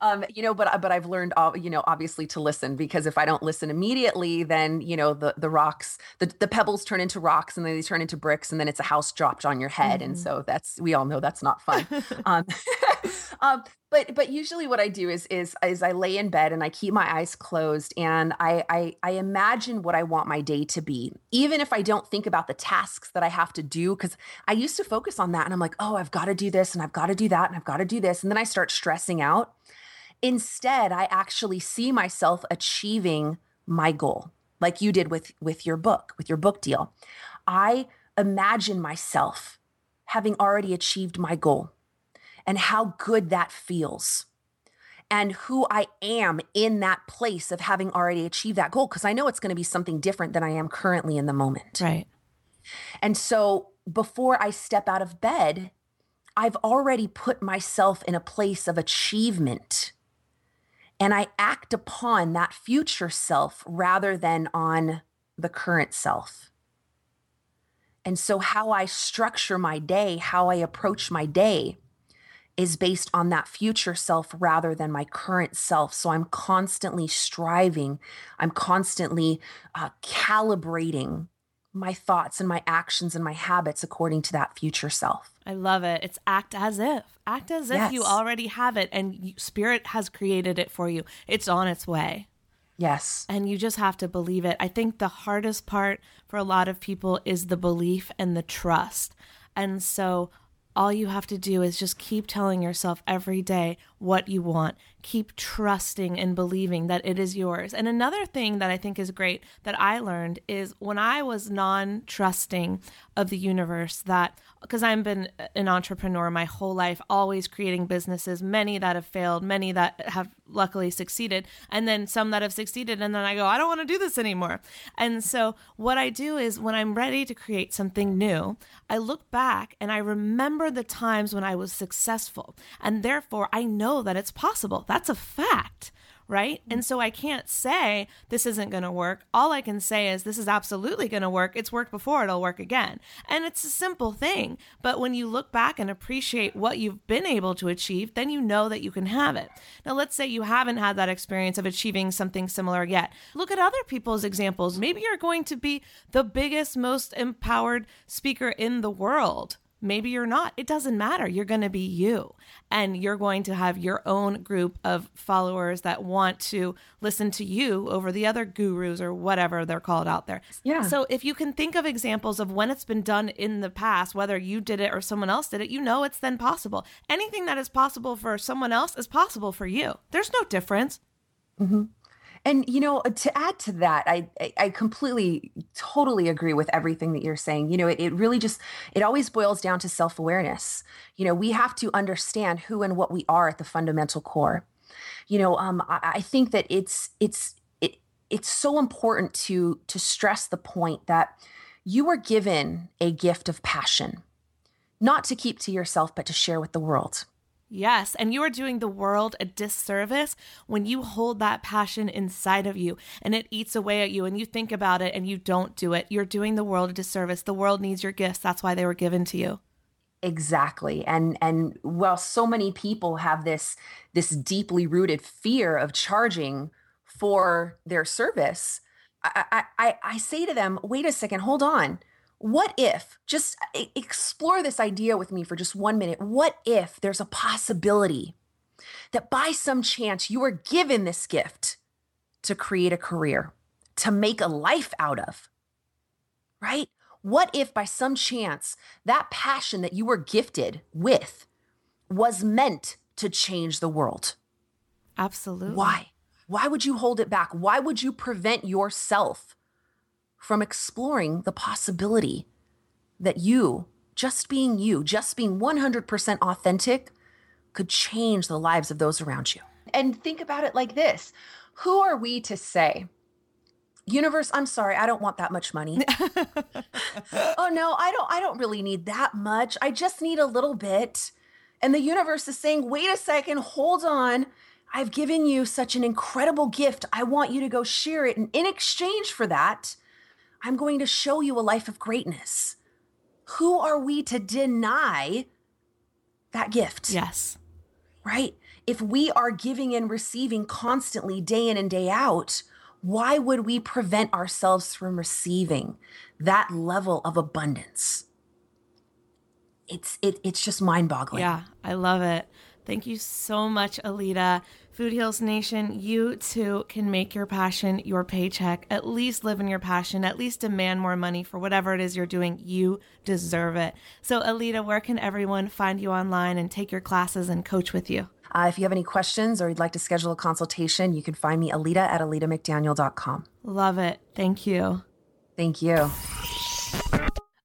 I've learned, obviously to listen, because if I don't listen immediately, then, the rocks, the pebbles turn into rocks, and then they turn into bricks, and then it's a house dropped on your head. Mm-hmm. And so we all know that's not fun. But usually what I do is I lay in bed and I keep my eyes closed, and I imagine what I want my day to be. Even if I don't think about the tasks that I have to do, because I used to focus on that and I'm like, oh, I've got to do this and I've got to do that and I've got to do this. And then I start stressing out. Instead, I actually see myself achieving my goal, like you did with your book deal. I imagine myself having already achieved my goal. and how good that feels and who I am in that place of having already achieved that goal, because I know it's going to be something different than I am currently in the moment. Right. And so before I step out of bed, I've already put myself in a place of achievement, and I act upon that future self rather than on the current self. And so how I structure my day, how I approach my day is based on that future self rather than my current self. So I'm constantly striving. I'm constantly calibrating my thoughts and my actions and my habits according to that future self. I love it. It's act as if. Act as if you already have it, and Spirit has created it for you. It's on its way. Yes. And you just have to believe it. I think the hardest part for a lot of people is the belief and the trust. And so all you have to do is just keep telling yourself every day what you want. Keep trusting and believing that it is yours. And another thing that I think is great that I learned is when I was non-trusting of the universe, that because I've been an entrepreneur my whole life, always creating businesses, many that have failed, many that have luckily succeeded, and then some that have succeeded. And then I go, I don't want to do this anymore. And so what I do is when I'm ready to create something new, I look back and I remember the times when I was successful. And therefore, I know that it's possible. That's a fact. Right? And so I can't say this isn't going to work. All I can say is this is absolutely going to work. It's worked before. It'll work again. And it's a simple thing. But when you look back and appreciate what you've been able to achieve, then you know that you can have it. Now, let's say you haven't had that experience of achieving something similar yet. Look at other people's examples. Maybe you're going to be the biggest, most empowered speaker in the world. Maybe you're not. It doesn't matter. You're going to be you, and you're going to have your own group of followers that want to listen to you over the other gurus or whatever they're called out there. Yeah. So if you can think of examples of when it's been done in the past, whether you did it or someone else did it, you know it's then possible. Anything that is possible for someone else is possible for you. There's no difference. Mm-hmm. And, you know, to add to that, I completely, totally agree with everything that you're saying. You know, it really just, it always boils down to self-awareness. You know, we have to understand who and what we are at the fundamental core. You know, I think that it's so important to stress the point that you were given a gift of passion, not to keep to yourself, but to share with the world. Yes. And you are doing the world a disservice when you hold that passion inside of you and it eats away at you and you think about it and you don't do it. You're doing the world a disservice. The world needs your gifts. That's why they were given to you. Exactly. And while so many people have this deeply rooted fear of charging for their service, I say to them, wait a second, hold on. What if, just explore this idea with me for just 1 minute. What if there's a possibility that by some chance you were given this gift to create a career, to make a life out of, right? What if by some chance that passion that you were gifted with was meant to change the world? Absolutely. Why? Why would you hold it back? Why would you prevent yourself from exploring the possibility that you, just being 100% authentic, could change the lives of those around you? And think about it like this. Who are we to say, universe, I'm sorry, I don't want that much money. Oh no, I don't really need that much. I just need a little bit. And the universe is saying, wait a second, hold on. I've given you such an incredible gift. I want you to go share it. And in exchange for that, I'm going to show you a life of greatness. Who are we to deny that gift? Yes. Right? If we are giving and receiving constantly day in and day out, why would we prevent ourselves from receiving that level of abundance? It's just mind-boggling. Yeah, I love it. Thank you so much, Alita. Food Heals Nation, you too can make your passion your paycheck, at least live in your passion, at least demand more money for whatever it is you're doing. You deserve it. So Alita, where can everyone find you online and take your classes and coach with you? If you have any questions or you'd like to schedule a consultation, you can find me, Alita, at alitamcdaniel.com. Love it. Thank you. Thank you.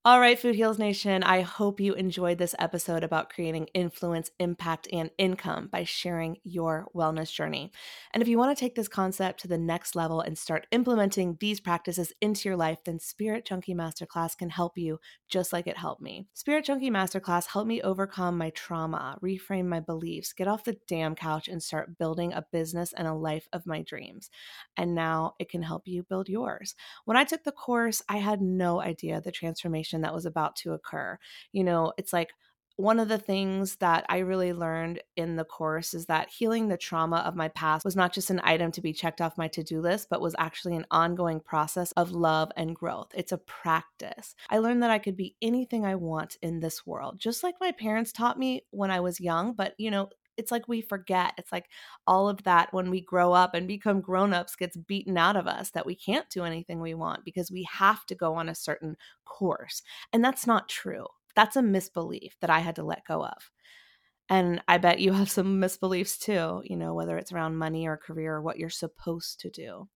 All right, Food Heals Nation, I hope you enjoyed this episode about creating influence, impact, and income by sharing your wellness journey. And if you want to take this concept to the next level and start implementing these practices into your life, then Spirit Junkie Masterclass can help you just like it helped me. Spirit Junkie Masterclass helped me overcome my trauma, reframe my beliefs, get off the damn couch, and start building a business and a life of my dreams. And now it can help you build yours. When I took the course, I had no idea the transformation that was about to occur. You know, it's like one of the things that I really learned in the course is that healing the trauma of my past was not just an item to be checked off my to-do list, but was actually an ongoing process of love and growth. It's a practice. I learned that I could be anything I want in this world, just like my parents taught me when I was young, but you know, it's like we forget. It's like all of that when we grow up and become grownups gets beaten out of us that we can't do anything we want because we have to go on a certain course. And that's not true. That's a misbelief that I had to let go of. And I bet you have some misbeliefs too, you know, whether it's around money or career or what you're supposed to do.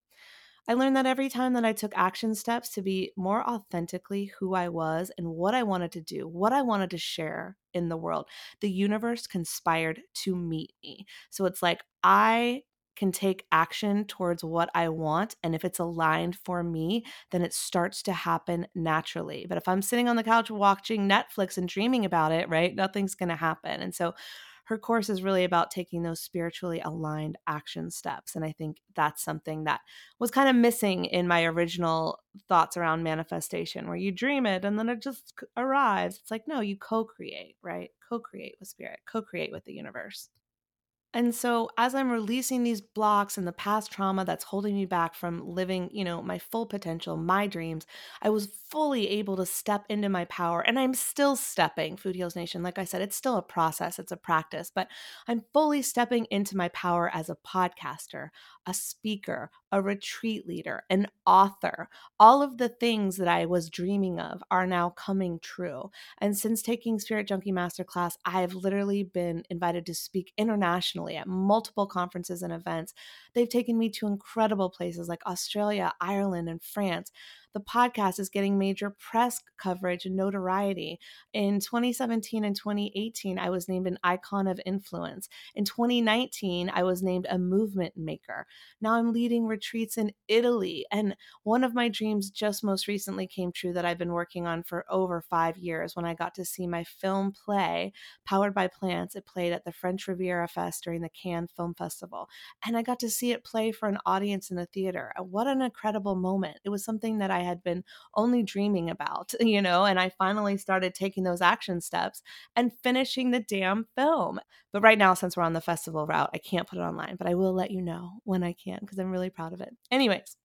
I learned that every time that I took action steps to be more authentically who I was and what I wanted to do, what I wanted to share in the world, the universe conspired to meet me. So it's like I can take action towards what I want. And if it's aligned for me, then it starts to happen naturally. But if I'm sitting on the couch watching Netflix and dreaming about it, right, nothing's going to happen. And so her course is really about taking those spiritually aligned action steps. And I think that's something that was kind of missing in my original thoughts around manifestation, where you dream it and then it just arrives. It's like, no, you co-create, right? Co-create with spirit, co-create with the universe. And so as I'm releasing these blocks and the past trauma that's holding me back from living, you know, my full potential, my dreams, I was fully able to step into my power. And I'm still stepping, Food Heals Nation. Like I said, it's still a process. It's a practice. But I'm fully stepping into my power as a podcaster, a speaker, a retreat leader, an author. All of the things that I was dreaming of are now coming true. And since taking Spirit Junkie Masterclass, I've literally been invited to speak internationally at multiple conferences and events. They've taken me to incredible places like Australia, Ireland, and France. The podcast is getting major press coverage and notoriety. In 2017 and 2018, I was named an icon of influence. In 2019, I was named a movement maker. Now I'm leading retreats in Italy. And one of my dreams just most recently came true that I've been working on for over 5 years when I got to see my film play, Powered by Plants. It played at the French Riviera Fest during the Cannes Film Festival. And I got to see it play for an audience in a theater. What an incredible moment. It was something that I had been only dreaming about, you know, and I finally started taking those action steps and finishing the damn film. But right now, since we're on the festival route, I can't put it online, but I will let you know when I can because I'm really proud of it. Anyways,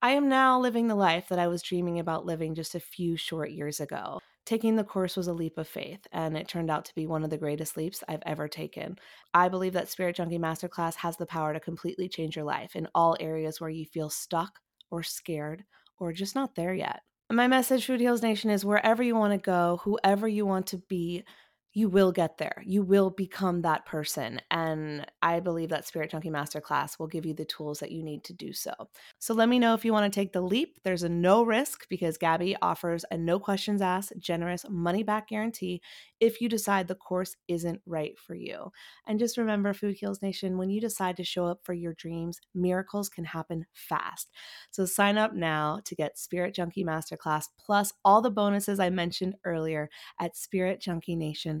I am now living the life that I was dreaming about living just a few short years ago. Taking the course was a leap of faith, and it turned out to be one of the greatest leaps I've ever taken. I believe that Spirit Junkie Masterclass has the power to completely change your life in all areas where you feel stuck or scared or just not there yet. My message, Food Heals Nation, is wherever you want to go, whoever you want to be, you will get there. You will become that person. And I believe that Spirit Junkie Masterclass will give you the tools that you need to do so. So let me know if you want to take the leap. There's a no risk because Gabby offers a no questions asked, generous money back guarantee if you decide the course isn't right for you. And just remember, Food Heals Nation, when you decide to show up for your dreams, miracles can happen fast. So sign up now to get Spirit Junkie Masterclass plus all the bonuses I mentioned earlier at spiritjunkienation.com.